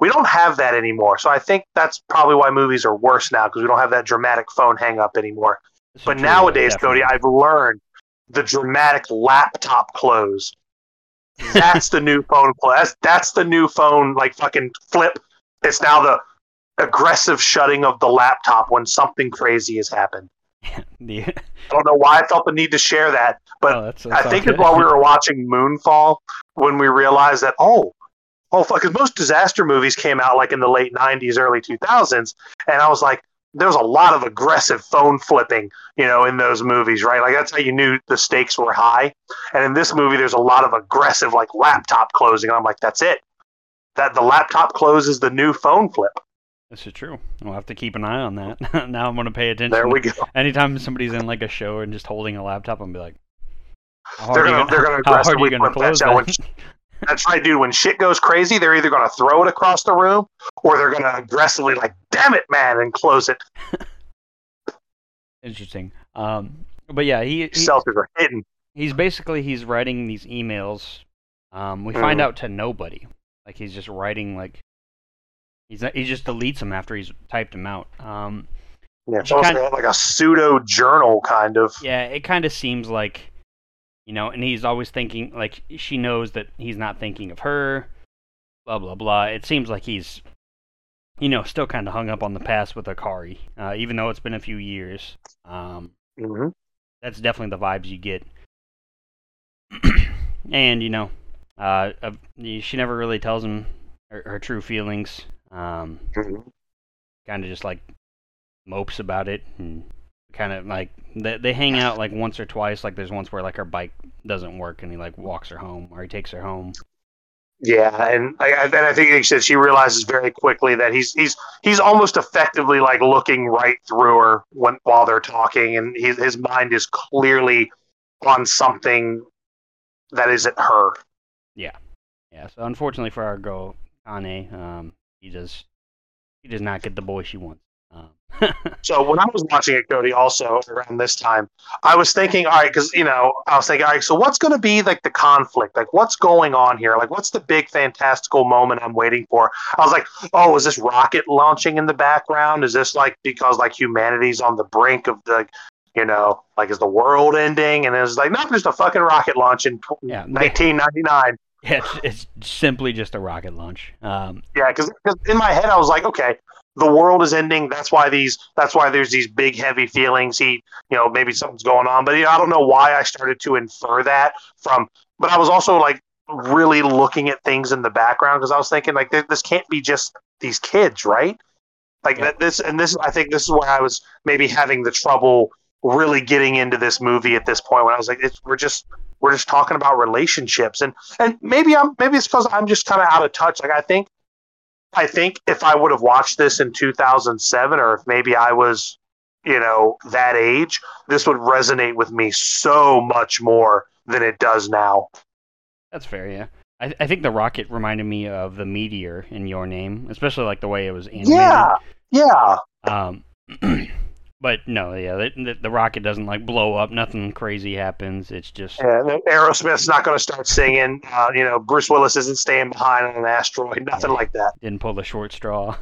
We don't have that anymore. So I think that's probably why movies are worse now, because we don't have that dramatic phone hang up anymore. But nowadays, definitely. Cody, I've learned the dramatic laptop close. That's the new phone. That's the new phone, fucking flip. It's now the aggressive shutting of the laptop when something crazy has happened. Yeah. I don't know why I felt the need to share that, but I think it's while we were watching Moonfall when we realized that, oh, fuck, because most disaster movies came out in the late 90s, early 2000s. And I was there was a lot of aggressive phone flipping, in those movies, right? That's how you knew the stakes were high. And in this movie, there's a lot of aggressive, laptop closing. And I'm that's it. That the laptop close is the new phone flip. This is true. We'll have to keep an eye on that. Now I'm going to pay attention. There we go. Anytime somebody's in a show and just holding a laptop, I'm going to be like, they're going to aggressively flip that. That's right, dude. When shit goes crazy, they're either going to throw it across the room or they're going to aggressively, damn it, man, and close it. Interesting. But yeah, he are hidden. He's writing these emails. We find out to nobody. He's just writing, he just deletes them after he's typed them out. Yeah, it's almost kinda, like a pseudo journal, kind of. Yeah, it kind of seems like, you know, and he's always thinking, like, she knows that he's not thinking of her, blah, blah, blah. It seems like he's, you know, still kind of hung up on the past with Akari, even though it's been a few years. Mm-hmm. That's definitely the vibes you get. And, you know, she never really tells him her true feelings. Mm-hmm. Kind of just, like, mopes about it, and kind of like they hang out like once or twice. Like there's once where like her bike doesn't work and he like walks her home, or he takes her home. Yeah, and I think he said she realizes very quickly that he's almost effectively like looking right through her while they're talking, and his mind is clearly on something that isn't her. Yeah. So unfortunately for our girl Ane, he does not get the boy she wants. So when I was watching it, Cody, also around this time, I was thinking, all right, because, you know, I was thinking, all right, so what's going to be like the conflict? Like, what's going on here? Like, what's the big fantastical moment I'm waiting for? I was like, oh, is this rocket launching in the background? Is this like because like humanity's on the brink of the, you know, like is the world ending? And it was like, no, just a fucking rocket launch in 1999. Yeah, it's simply just a rocket launch. Yeah, because in my head I was like, okay, the world is ending. That's why there's these big, heavy feelings. You know, maybe something's going on, but you know, I don't know why I started to infer that from. But I was also like really looking at things in the background because I was thinking like, this can't be just these kids, right? Like yeah. This. I think this is where I was maybe having the trouble really getting into this movie at this point when I was like, we're just talking about relationships, and maybe it's because I'm just kind of out of touch. Like I think if I would have watched this in 2007, or if maybe I was, you know, that age, this would resonate with me so much more than it does now. That's fair, yeah. I think the rocket reminded me of the meteor in Your Name, especially like the way it was animated. Yeah. But no, yeah, the rocket doesn't like blow up. Nothing crazy happens. It's just Aerosmith's not going to start singing. You know, Bruce Willis isn't staying behind on an asteroid. Nothing like that. Didn't pull the short straw.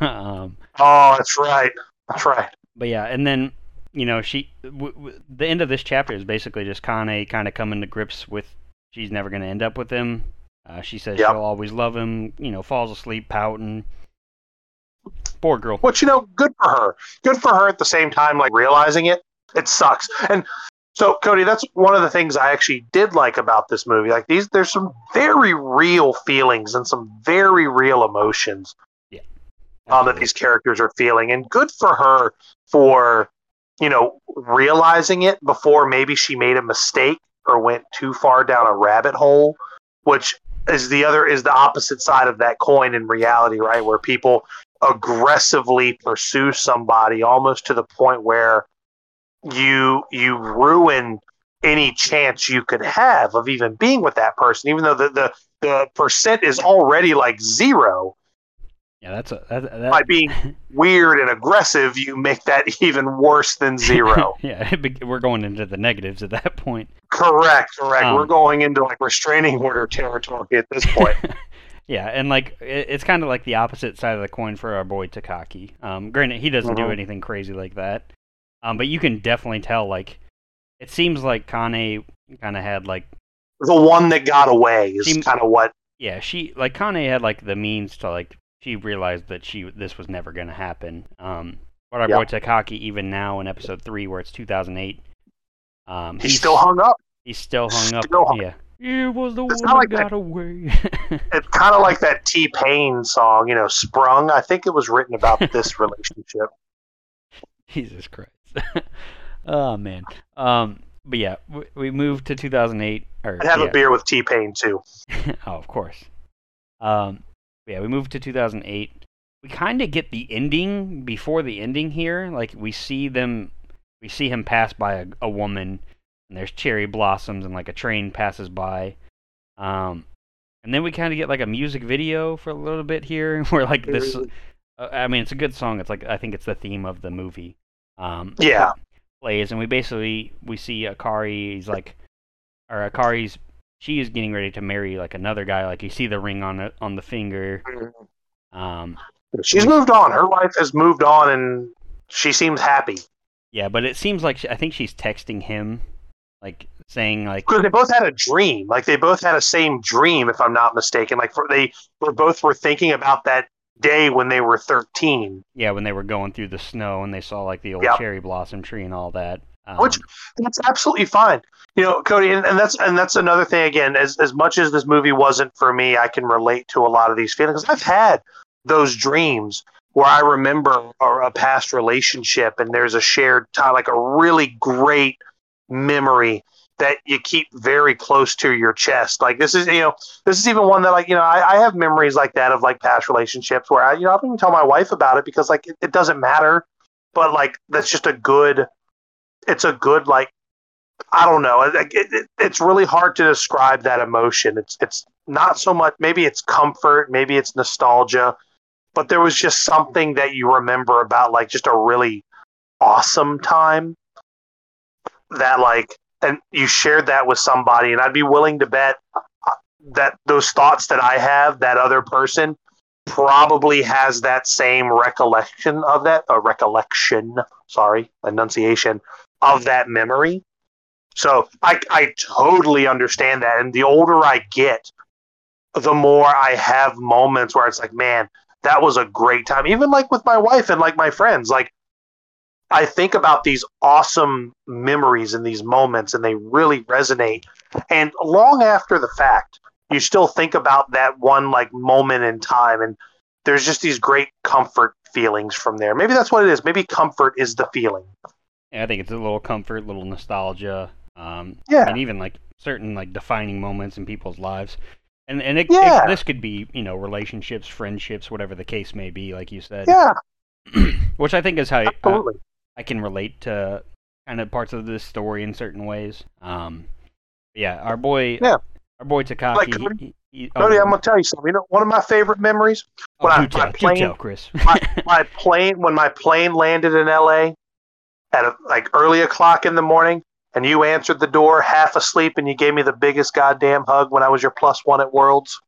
Oh, that's right. But yeah, and then you know, the end of this chapter is basically just Kane kind of coming to grips with she's never going to end up with him. She says she'll always love him. You know, falls asleep pouting. Poor girl. Which, you know, good for her. Good for her at the same time, like, realizing it. It sucks. And so, Cody, that's one of the things I actually did like about this movie. Like, there's some very real feelings and some very real emotions that these characters are feeling. And good for her for, you know, realizing it before maybe she made a mistake or went too far down a rabbit hole, which is the opposite side of that coin in reality, right? Where people aggressively pursue somebody almost to the point where you ruin any chance you could have of even being with that person, even though the percent is already like zero. Yeah, by being weird and aggressive, you make that even worse than zero. Yeah, we're going into the negatives at that point. Correct. We're going into like restraining order territory at this point. Yeah, and like it's kind of like the opposite side of the coin for our boy Takaki. Granted, he doesn't do anything crazy like that, but you can definitely tell. Like, it seems like Kane kind of had like the one that got away is kind of what. Yeah, she like Kane had like the means to like she realized that this was never going to happen. But our boy Takaki, even now in episode 3, where it's 2008, he's still hung up. He's still hung up. It was the one that got away. It's kind of like that T-Pain song, you know, Sprung. I think it was written about this relationship. Jesus Christ. Oh, man. But yeah, we moved to 2008. I'd have a beer with T-Pain, too. Oh, of course. Yeah, we moved to 2008. We kind of get the ending before the ending here. Like, we see him pass by a woman. And there's cherry blossoms and like a train passes by. And then we kind of get like a music video for a little bit here where like this, I mean, it's a good song. It's like, I think it's the theme of the movie. Plays. And we see Akari. She is getting ready to marry like another guy. Like you see the ring on the finger. She's moved on. Her life has moved on and she seems happy. Yeah, but it seems like I think she's texting him, like saying like. Because they both had a dream. Like they both had a same dream, if I'm not mistaken. Like they were both were thinking about that day when they were 13. Yeah, when they were going through the snow and they saw like the old cherry blossom tree and all that. Which that's absolutely fine, you know, Cody, and that's another thing. Again, as much as this movie wasn't for me, I can relate to a lot of these feelings. I've had those dreams where I remember a past relationship, and there's a shared tie, like a really great memory that you keep very close to your chest. Like this is even one that, like, you know, I have memories like that of like past relationships where I don't even tell my wife about it because like it doesn't matter, but like that's just a good. It's a good, like, I don't know. It's really hard to describe that emotion. It's not so much, maybe it's comfort, maybe it's nostalgia, but there was just something that you remember about, like, just a really awesome time that, like, and you shared that with somebody, and I'd be willing to bet that those thoughts that I have, that other person probably has that same recollection of that, a recollection, sorry, enunciation, of that memory. So I totally understand that. And the older I get, the more I have moments where it's like, man, that was a great time. Even like with my wife and like my friends, like I think about these awesome memories and these moments and they really resonate. And long after the fact, you still think about that one like moment in time. And there's just these great comfort feelings from there. Maybe that's what it is. Maybe comfort is the feeling. Yeah, I think it's a little comfort, little nostalgia, and even like certain like defining moments in people's lives, and this could be, you know, relationships, friendships, whatever the case may be, like you said. Yeah, which I think is how I can relate to kind of parts of this story in certain ways. Our boy Takaki. Like, Cody, I'm gonna tell you something. You know, one of my favorite memories when my plane landed in LA. At early o'clock in the morning, and you answered the door half asleep, and you gave me the biggest goddamn hug when I was your +1 at Worlds.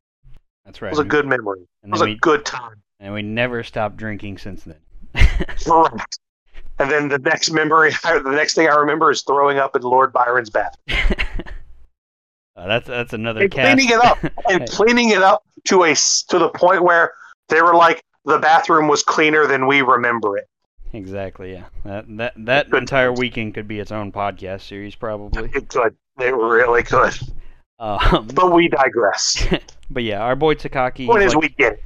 That's right. It was a good memory. It was a good time. And we never stopped drinking since then. Correct. And then the next thing I remember is throwing up in Lord Byron's bathroom. That's another. And cleaning it up, to the point where they were like, the bathroom was cleaner than we remember it. Exactly, yeah. That entire weekend could be its own podcast series, probably. It could. It really could. But we digress. But yeah, our boy Takaki. What is weekend?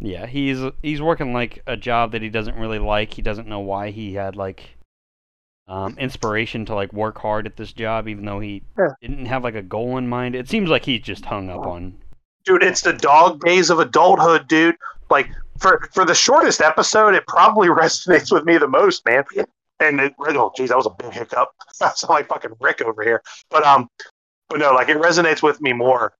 Yeah, he's working like a job that he doesn't really like. He doesn't know why he had like inspiration to like work hard at this job, even though he didn't have like a goal in mind. It seems like he's just hung up on. Dude, it's the dog days of adulthood, dude. Like. For the shortest episode, it probably resonates with me the most, man. And that was a big hiccup. I sound like fucking Rick over here. But no, like it resonates with me more.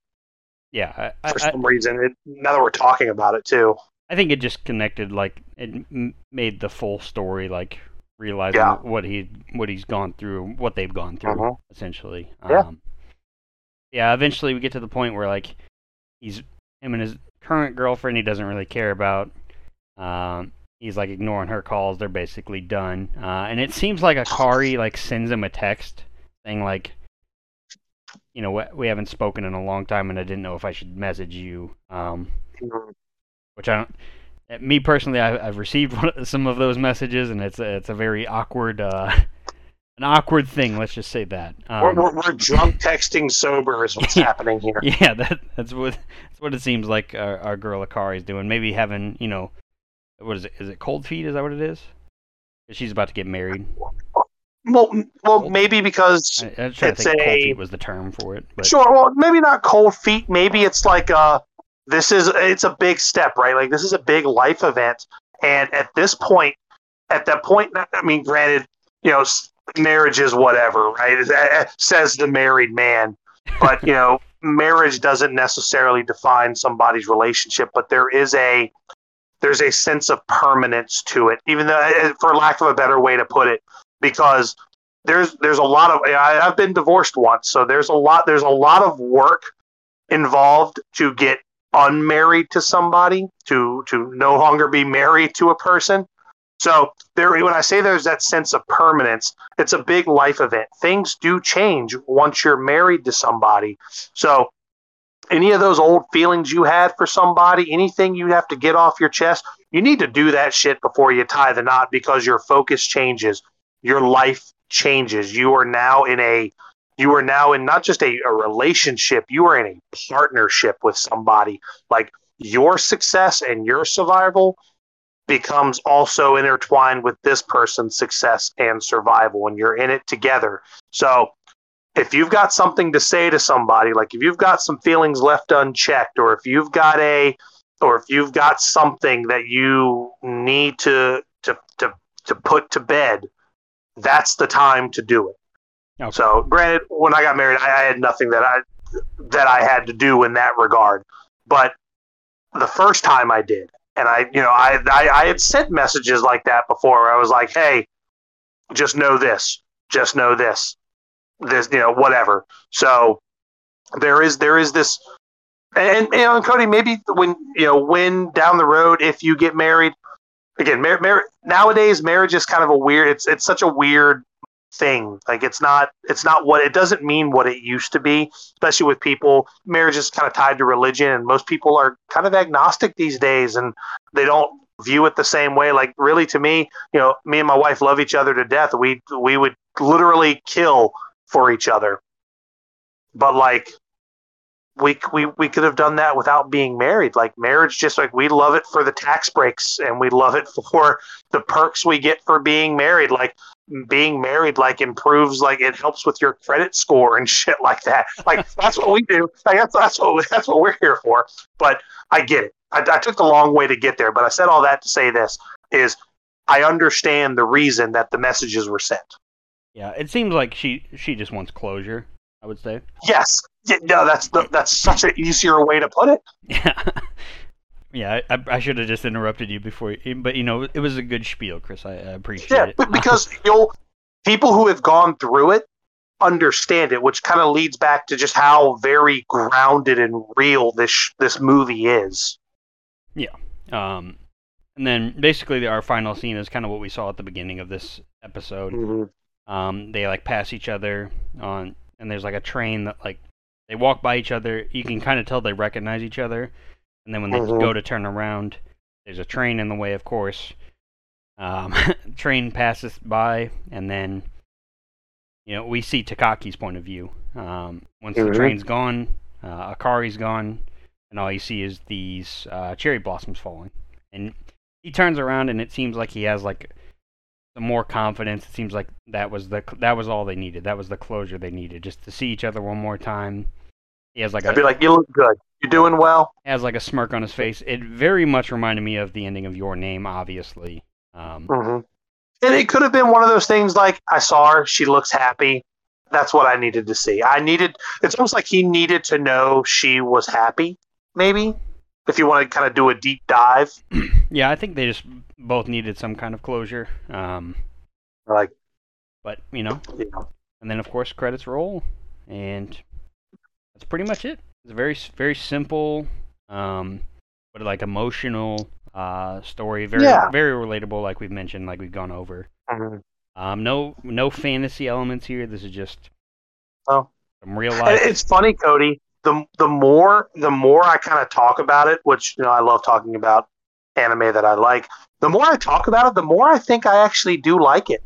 Yeah, for some reason. Now that we're talking about it too, I think it just connected. Like it made the full story. Like realizing what he's gone through, what they've gone through, essentially. Yeah. Eventually, we get to the point where like him and his current girlfriend he doesn't really care about. He's like ignoring her calls. They're basically done. And it seems like Akari like sends him a text saying like, you know, we haven't spoken in a long time, and I didn't know if I should message you. Which I don't. Me personally, I've received some of those messages, and it's a very awkward. An awkward thing, let's just say that. We're drunk texting sober is what's happening here. Yeah, that's what it seems like our girl Akari's doing. Maybe having, you know, what is it? Is it cold feet? Is that what it is? She's about to get married. Well, maybe because I think cold feet was the term for it. But. Sure. Well, maybe not cold feet. Maybe it's like it's a big step, right? Like this is a big life event, and at that point, I mean, granted, you know. Marriage is whatever, right? It says the married man, but you know, marriage doesn't necessarily define somebody's relationship. But there's a sense of permanence to it, even though, for lack of a better way to put it, because there's a lot of. I've been divorced once, so there's a lot of work involved to get unmarried to somebody, to no longer be married to a person. So there, when I say there's that sense of permanence, it's a big life event. Things do change once you're married to somebody. So any of those old feelings you had for somebody, anything you have to get off your chest, you need to do that shit before you tie the knot, because your focus changes. Your life changes. You are now in not just a relationship, you are in a partnership with somebody. Like, your success and your survival becomes also intertwined with this person's success and survival, and you're in it together. So if you've got something to say to somebody, like if you've got some feelings left unchecked, or if you've got something that you need to put to bed, that's the time to do it. Okay. So, granted, when I got married, I had nothing that I had to do in that regard. But the first time I did, and I had sent messages like that before, where I was like, "Hey, just know this, whatever." So there is this, and Cody, maybe when down the road, if you get married again, nowadays marriage is kind of a weird. It's such a weird thing. Like, it's not what it doesn't mean what it used to be, especially with people. Marriage is kind of tied to religion, and most people are kind of agnostic these days, and they don't view it the same way. Like, really, to me, me and my wife love each other to death. We would literally kill for each other, but like we could have done that without being married. Like, marriage, just like we love it for the tax breaks, and we love it for the perks we get for being married. Like, being married, like, improves, like, it helps with your credit score and shit like that. Like, that's what we do. Like, that's what we're here for. But I get it. I took the long way to get there, but I said all that to say this is I understand the reason that the messages were sent. Yeah, it seems like she just wants closure, I would say. Yes. Yeah, no, that's such an easier way to put it. Yeah. Yeah, I should have just interrupted you before, but it was a good spiel, Chris. I appreciate it. Yeah, because people who have gone through it understand it, which kind of leads back to just how very grounded and real this movie is. Yeah, and then basically our final scene is kind of what we saw at the beginning of this episode. Mm-hmm. They like pass each other on, and there's like a train that like they walk by each other. You can kind of tell they recognize each other. And then when they go to turn around, there's a train in the way, of course. Train passes by, and then, we see Takaki's point of view. Once the train's gone, Akari's gone, and all you see is these cherry blossoms falling. And he turns around, and it seems like he has, like, some more confidence. It seems like that was all they needed. That was the closure they needed, just to see each other one more time. He has like I'd be like, you look good. You're doing well. He has like a smirk on his face. It very much reminded me of the ending of Your Name, obviously. And it could have been one of those things like, I saw her. She looks happy. That's what I needed to see. It's almost like he needed to know she was happy, maybe, if you want to kind of do a deep dive. Yeah, I think they just both needed some kind of closure. And then, of course, credits roll, and that's pretty much it. It's a very, very simple, but like emotional story. Very, very relatable. Like we've mentioned, like we've gone over. Mm-hmm. No fantasy elements here. This is just some real life. It's funny, Cody. The more I kind of talk about it, which I love talking about anime that I like. The more I talk about it, the more I think I actually do like it.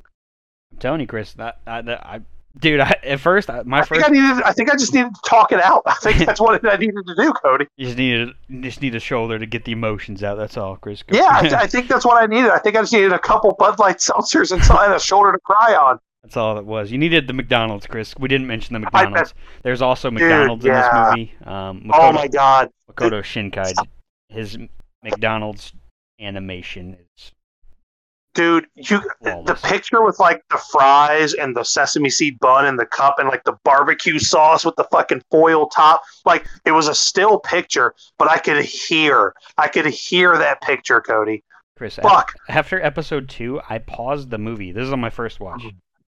I'm telling you, Chris, I think I just needed to talk it out. I think that's what I needed to do, Cody. You just need a shoulder to get the emotions out. That's all, Chris. Yeah, I think that's what I needed. I think I just needed a couple Bud Light seltzers and a shoulder to cry on. That's all it was. You needed the McDonald's, Chris. We didn't mention the McDonald's. There's also McDonald's in this movie. Makoto, oh my God, Makoto Shinkai, his McDonald's animation is. Dude, the picture with, like, the fries and the sesame seed bun and the cup and, like, the barbecue sauce with the fucking foil top. Like, it was a still picture, but I could hear that picture, Cody. Chris, fuck. After episode 2, I paused the movie. This is on my first watch.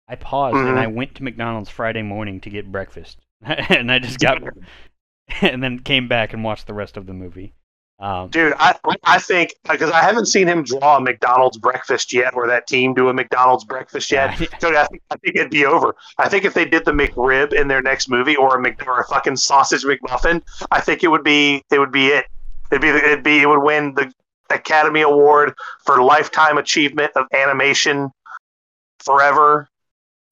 I paused, and I went to McDonald's Friday morning to get breakfast. And I just got... and then came back and watched the rest of the movie. Dude, I think, because I haven't seen him draw a McDonald's breakfast yet, or that team do a McDonald's breakfast yet. So I think it'd be over. I think if they did the McRib in their next movie, or a fucking sausage McMuffin, I think it would be it. It would win the Academy Award for Lifetime Achievement of Animation forever,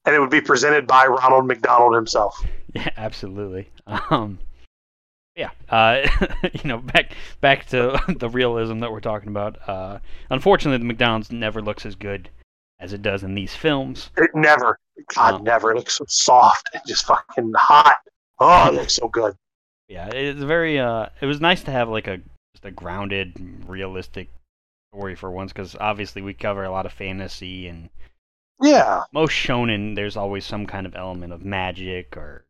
and it would be presented by Ronald McDonald himself. Yeah, absolutely. Yeah, back to the realism that we're talking about. Unfortunately, the McDonald's never looks as good as it does in these films. It never. God, never. It looks so soft and just fucking hot. Oh, it looks so good. Yeah, it's very. It was nice to have just a grounded, realistic story for once, because obviously we cover a lot of fantasy and. Yeah. Most shonen, there's always some kind of element of magic or.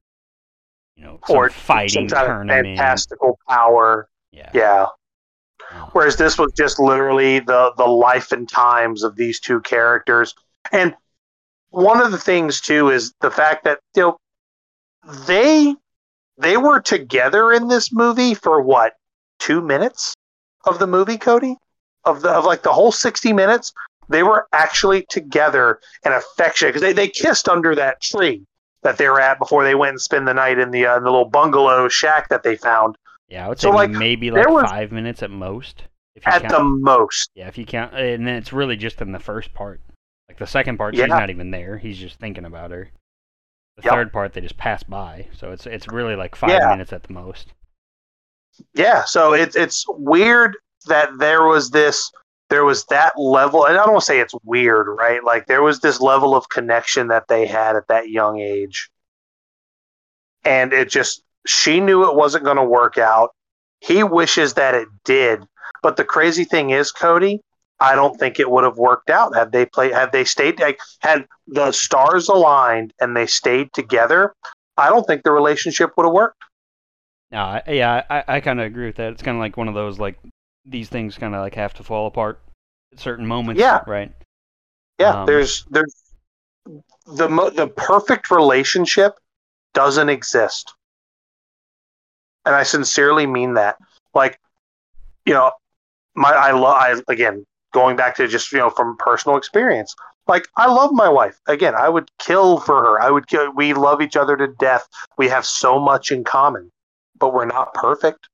Or fighting, fantastical power. Yeah. Oh. Whereas this was just literally the life and times of these two characters. And one of the things too is the fact that they were together in this movie for what, 2 minutes of the movie, Cody? Of the whole 60 minutes, they were actually together and affectionate, because they kissed under that tree that they were at before they went and spent the night in the little bungalow shack that they found. Yeah, I would say maybe 5 minutes at most. At the most. Yeah, if you count. And then it's really just in the first part. Like the second part, He's not even there. He's just thinking about her. The third part, they just pass by. So it's really like 5 minutes at the most. Yeah, so it's weird that there was that level, and I don't want to say it's weird, right? Like, there was this level of connection that they had at that young age. And it just, she knew it wasn't going to work out. He wishes that it did. But the crazy thing is, Cody, I don't think it would have worked out had the stars aligned and they stayed together. I don't think the relationship would have worked. No, yeah, I kind of agree with that. It's kind of like one of those, these things kind of have to fall apart at certain moments, right? Yeah, there's the perfect relationship doesn't exist, and I sincerely mean that. I going back to just from personal experience. I love my wife. Again, I would kill for her. We love each other to death. We have so much in common, but we're not perfect.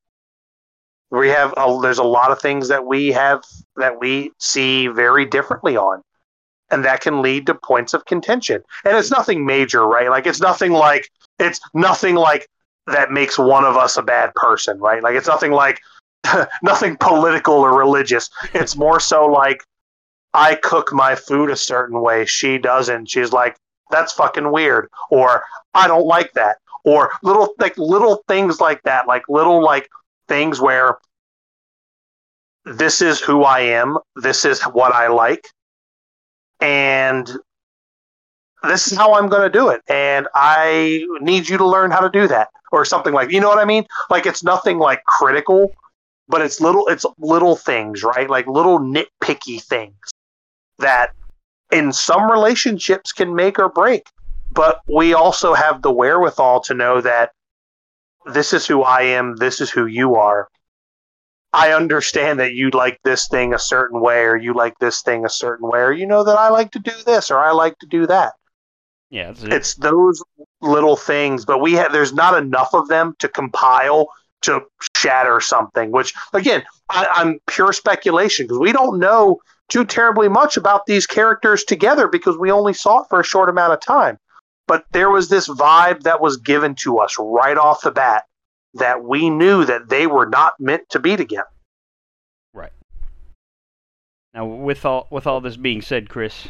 We have there's a lot of things that we have that we see very differently on, and that can lead to points of contention. And it's nothing major, right? It's nothing like that makes one of us a bad person, right? It's nothing like nothing political or religious. It's more so I cook my food a certain way, she doesn't. She's like, that's fucking weird, or I don't like that, or little things like that, things where this is who I am, this is what I like, and this is how I'm going to do it, and I need you to learn how to do that, or something like, you know what I mean? It's nothing critical, but it's little things, right? Little nitpicky things that in some relationships can make or break, but we also have the wherewithal to know that this is who I am. This is who you are. I understand that you like this thing a certain way, or you like this thing a certain way, or you know that I like to do this, or I like to do that. Yeah, it's those little things, but there's not enough of them to compile to shatter something. Which again, I'm pure speculation, because we don't know too terribly much about these characters together, because we only saw it for a short amount of time. But there was this vibe that was given to us right off the bat that we knew that they were not meant to be together. Right. Now, with all this being said, Chris,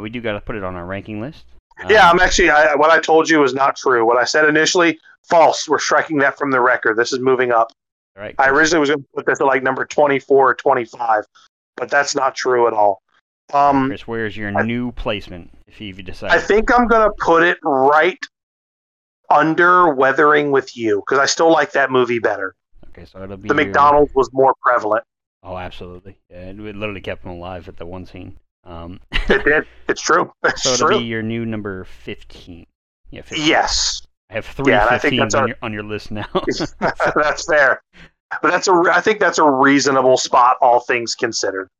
we do got to put it on our ranking list. Yeah, what I told you was not true. What I said initially, false. We're striking that from the record. This is moving up. All right. I originally was going to put this at number 24 or 25, but that's not true at all. Chris, where's your new placement, if you decide? I think I'm going to put it right under Weathering with You, because I still like that movie better. Okay, so it'll be McDonald's was more prevalent. Oh, absolutely. Yeah, it literally kept him alive at the one scene. It did. It's true. It'll be your new number 15. Yeah, 15. Yes. I have three 15s on your list now. That's fair. But that's I think that's a reasonable spot, all things considered.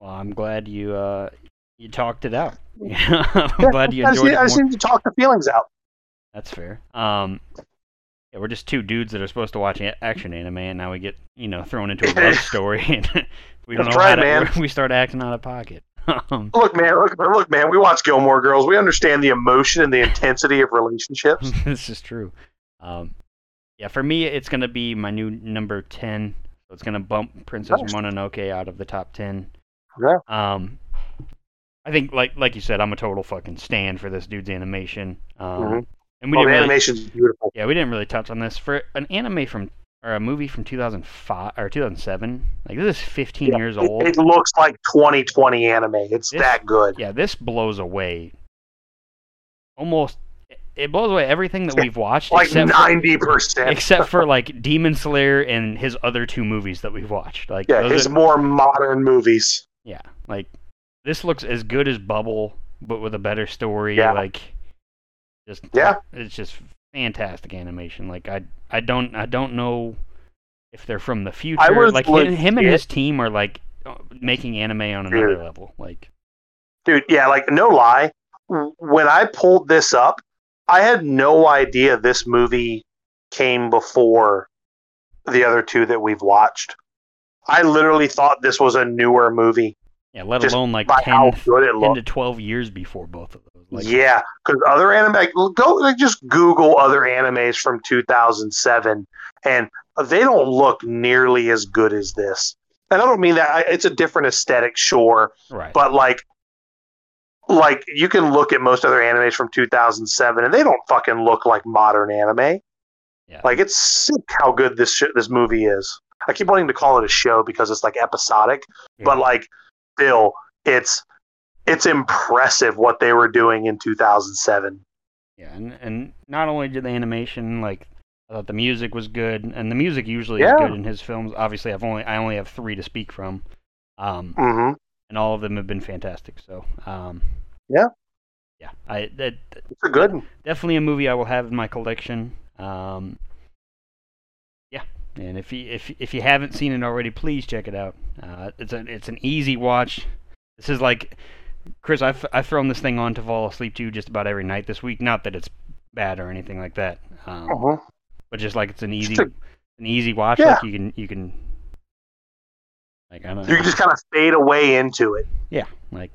Well, I'm glad you you talked it out. I'm glad you enjoyed it. I seem to talk the feelings out. That's fair. Yeah, we're just two dudes that are supposed to watch action anime, and now we get thrown into a love story, and we don't know we start acting out of pocket. Look, man. We watch Gilmore Girls. We understand the emotion and the intensity of relationships. This is true. Yeah, for me, it's gonna be my new number 10. So it's gonna bump Princess Mononoke out of the top 10. Yeah. I think like you said, I'm a total fucking stand for this dude's animation. And we didn't the animation's beautiful. Yeah, we didn't really touch on this for an anime a movie from 2005 or 2007. Like, this is 15 years old. It looks like 2020 anime. It's that good. Yeah, this blows away. It blows away everything that we've watched, like 90%, except for like Demon Slayer and his other two movies that we've watched. Like, those are more modern movies. Yeah, like this looks as good as Bubble, but with a better story. Yeah. It's just fantastic animation. Like, I don't know if they're from the future. Like, him and his team are like making anime on another level. Like, dude, yeah, like no lie, when I pulled this up, I had no idea this movie came before the other two that we've watched. I literally thought this was a newer movie. Yeah, let alone like 10 to 12 years before both of those. Like, yeah, because other anime, just Google other animes from 2007, and they don't look nearly as good as this. And I don't mean that it's a different aesthetic, sure, right. But like you can look at most other animes from 2007, and they don't fucking look like modern anime. Yeah. Like, it's sick how good this movie is. I keep wanting to call it a show because it's like episodic, but like still, it's impressive what they were doing in 2007. Yeah, and not only did the animation, like I thought the music was good, and the music usually is good in his films. Obviously, I only have three to speak from. And all of them have been fantastic. So, it's a good one. Definitely a movie I will have in my collection. Yeah, and if you haven't seen it already, please check it out. It's an easy watch. This is like, Chris, I've thrown this thing on to fall asleep to just about every night this week. Not that it's bad or anything like that, but just like it's an easy watch. Yeah. Like you can. Like, you can just kind of fade away into it. Yeah, like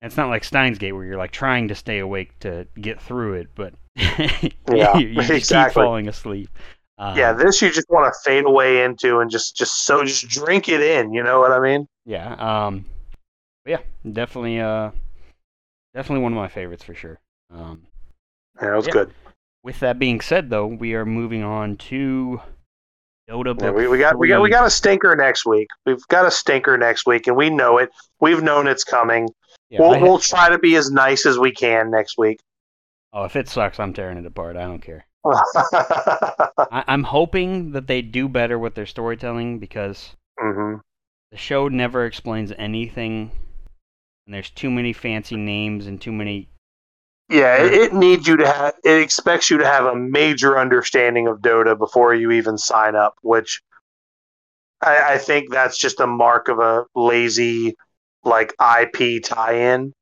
it's not like Steins;Gate where you're like trying to stay awake to get through it, but you just keep falling asleep. This you just want to fade away into and just drink it in. You know what I mean? Yeah. Definitely. Definitely one of my favorites for sure. That was good. With that being said, though, we are moving on to Dota. Yeah, we got a stinker next week. We've got a stinker next week, and we know it. We've known it's coming. Yeah, we'll try to be as nice as we can next week. Oh, if it sucks, I'm tearing it apart. I don't care. I'm hoping that they do better with their storytelling, because the show never explains anything, and there's too many fancy names and too many. Yeah, it needs you to have. It expects you to have a major understanding of Dota before you even sign up, which I think that's just a mark of a lazy, like, IP tie-in.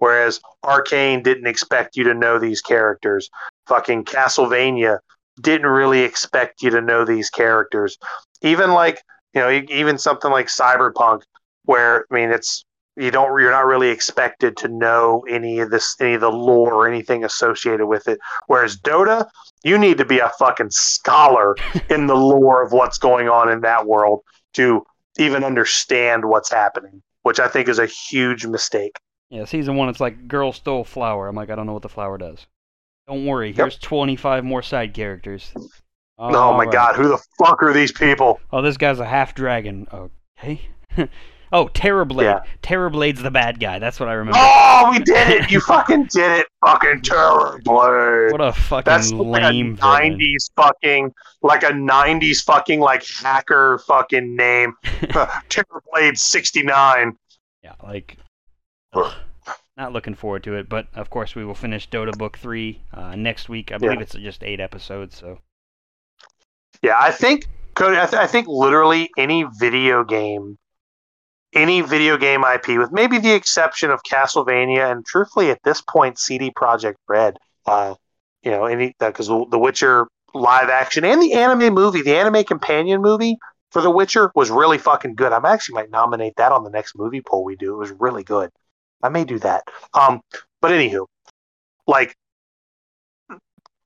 Whereas Arcane didn't expect you to know these characters. Fucking Castlevania didn't really expect you to know these characters. Even like even something like Cyberpunk, where it's. You're not really expected to know any of the lore or anything associated with it. Whereas Dota, you need to be a fucking scholar in the lore of what's going on in that world to even understand what's happening, which I think is a huge mistake. Yeah, season 1, it's like, girl stole flower. I'm like, I don't know what the flower does. Don't worry, here's 25 more side characters. Oh my God, who the fuck are these people? Oh, this guy's a half dragon. Okay. Oh, Terrorblade. Yeah. Terrorblade's the bad guy. That's what I remember. Oh, we did it! You fucking did it! Fucking Terrorblade. What a fucking lame villain. Like a 90s fucking hacker fucking name. Terrorblade 69. Yeah, like... not looking forward to it, but of course we will finish Dota Book 3 next week. I believe it's just 8 episodes, so... Yeah, I think... Cody, I think literally any video game IP, with maybe the exception of Castlevania, and truthfully at this point, CD Projekt Red, because The Witcher live action and the anime movie, the anime companion movie for The Witcher was really fucking good. I actually might nominate that on the next movie poll we do. It was really good. I may do that. But anywho, like,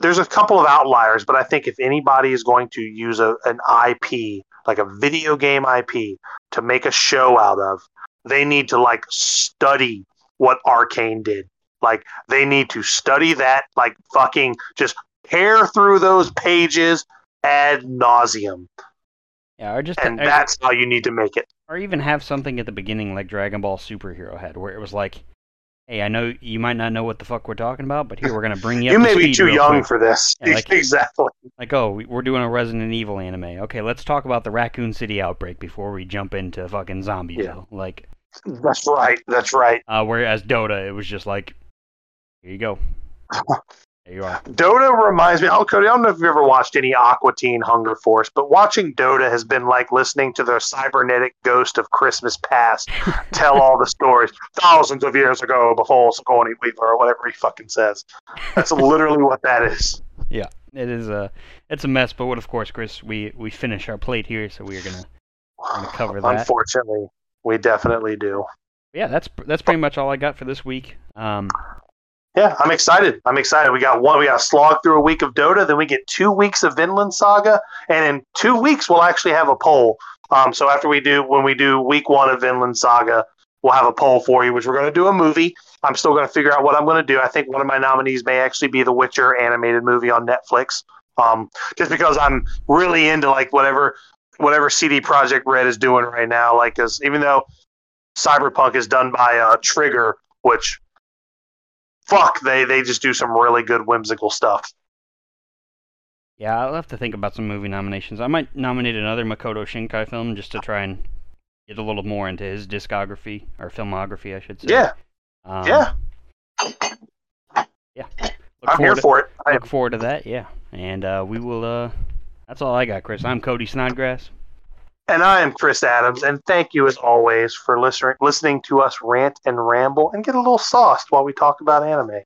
there's a couple of outliers, but I think if anybody is going to use an IP, like a video game IP, to make a show out of, they need to, like, study what Arcane did. Like, they need to study that, like, fucking just tear through those pages ad nauseum. Yeah, or that's how you need to make it. Or even have something at the beginning like Dragon Ball Superhero had, where it was like, hey, I know you might not know what the fuck we're talking about, but here, we're going to bring you up to speed. You may be too young for this. Yeah, like, exactly. Like, oh, we're doing a Resident Evil anime. Okay, let's talk about the Raccoon City outbreak before we jump into fucking Zombieville. Yeah. Like, that's right. Whereas Dota, it was just like, here you go. There you are. Dota reminds me, Cody, I don't know if you've ever watched any Aqua Teen Hunger Force, but watching Dota has been like listening to the cybernetic ghost of Christmas past tell all the stories thousands of years ago before Sigourney Weaver or whatever he fucking says. That's literally what that is. Yeah, it is it's a mess, but of course, Chris, we finish our plate here, so we are going to cover that. Unfortunately, we definitely do. Yeah, that's pretty much all I got for this week. Yeah, I'm excited. We got to slog through a week of Dota, then we get 2 weeks of Vinland Saga, and in 2 weeks we'll actually have a poll. So when we do week one of Vinland Saga, we'll have a poll for you, which we're going to do a movie. I'm still going to figure out what I'm going to do. I think one of my nominees may actually be The Witcher animated movie on Netflix, just because I'm really into like whatever CD Projekt Red is doing right now. Like, cause even though Cyberpunk is done by Trigger, which fuck, they just do some really good whimsical stuff. Yeah, I'll have to think about some movie nominations. I might nominate another Makoto Shinkai film just to try and get a little more into his discography, or filmography, I should say. Yeah. Yeah. I'm here for it. I look forward to that, yeah. And we will... that's all I got, Chris. I'm Cody Snodgrass. And I am Chris Adams, and thank you as always for listening to us rant and ramble and get a little sauced while we talk about anime.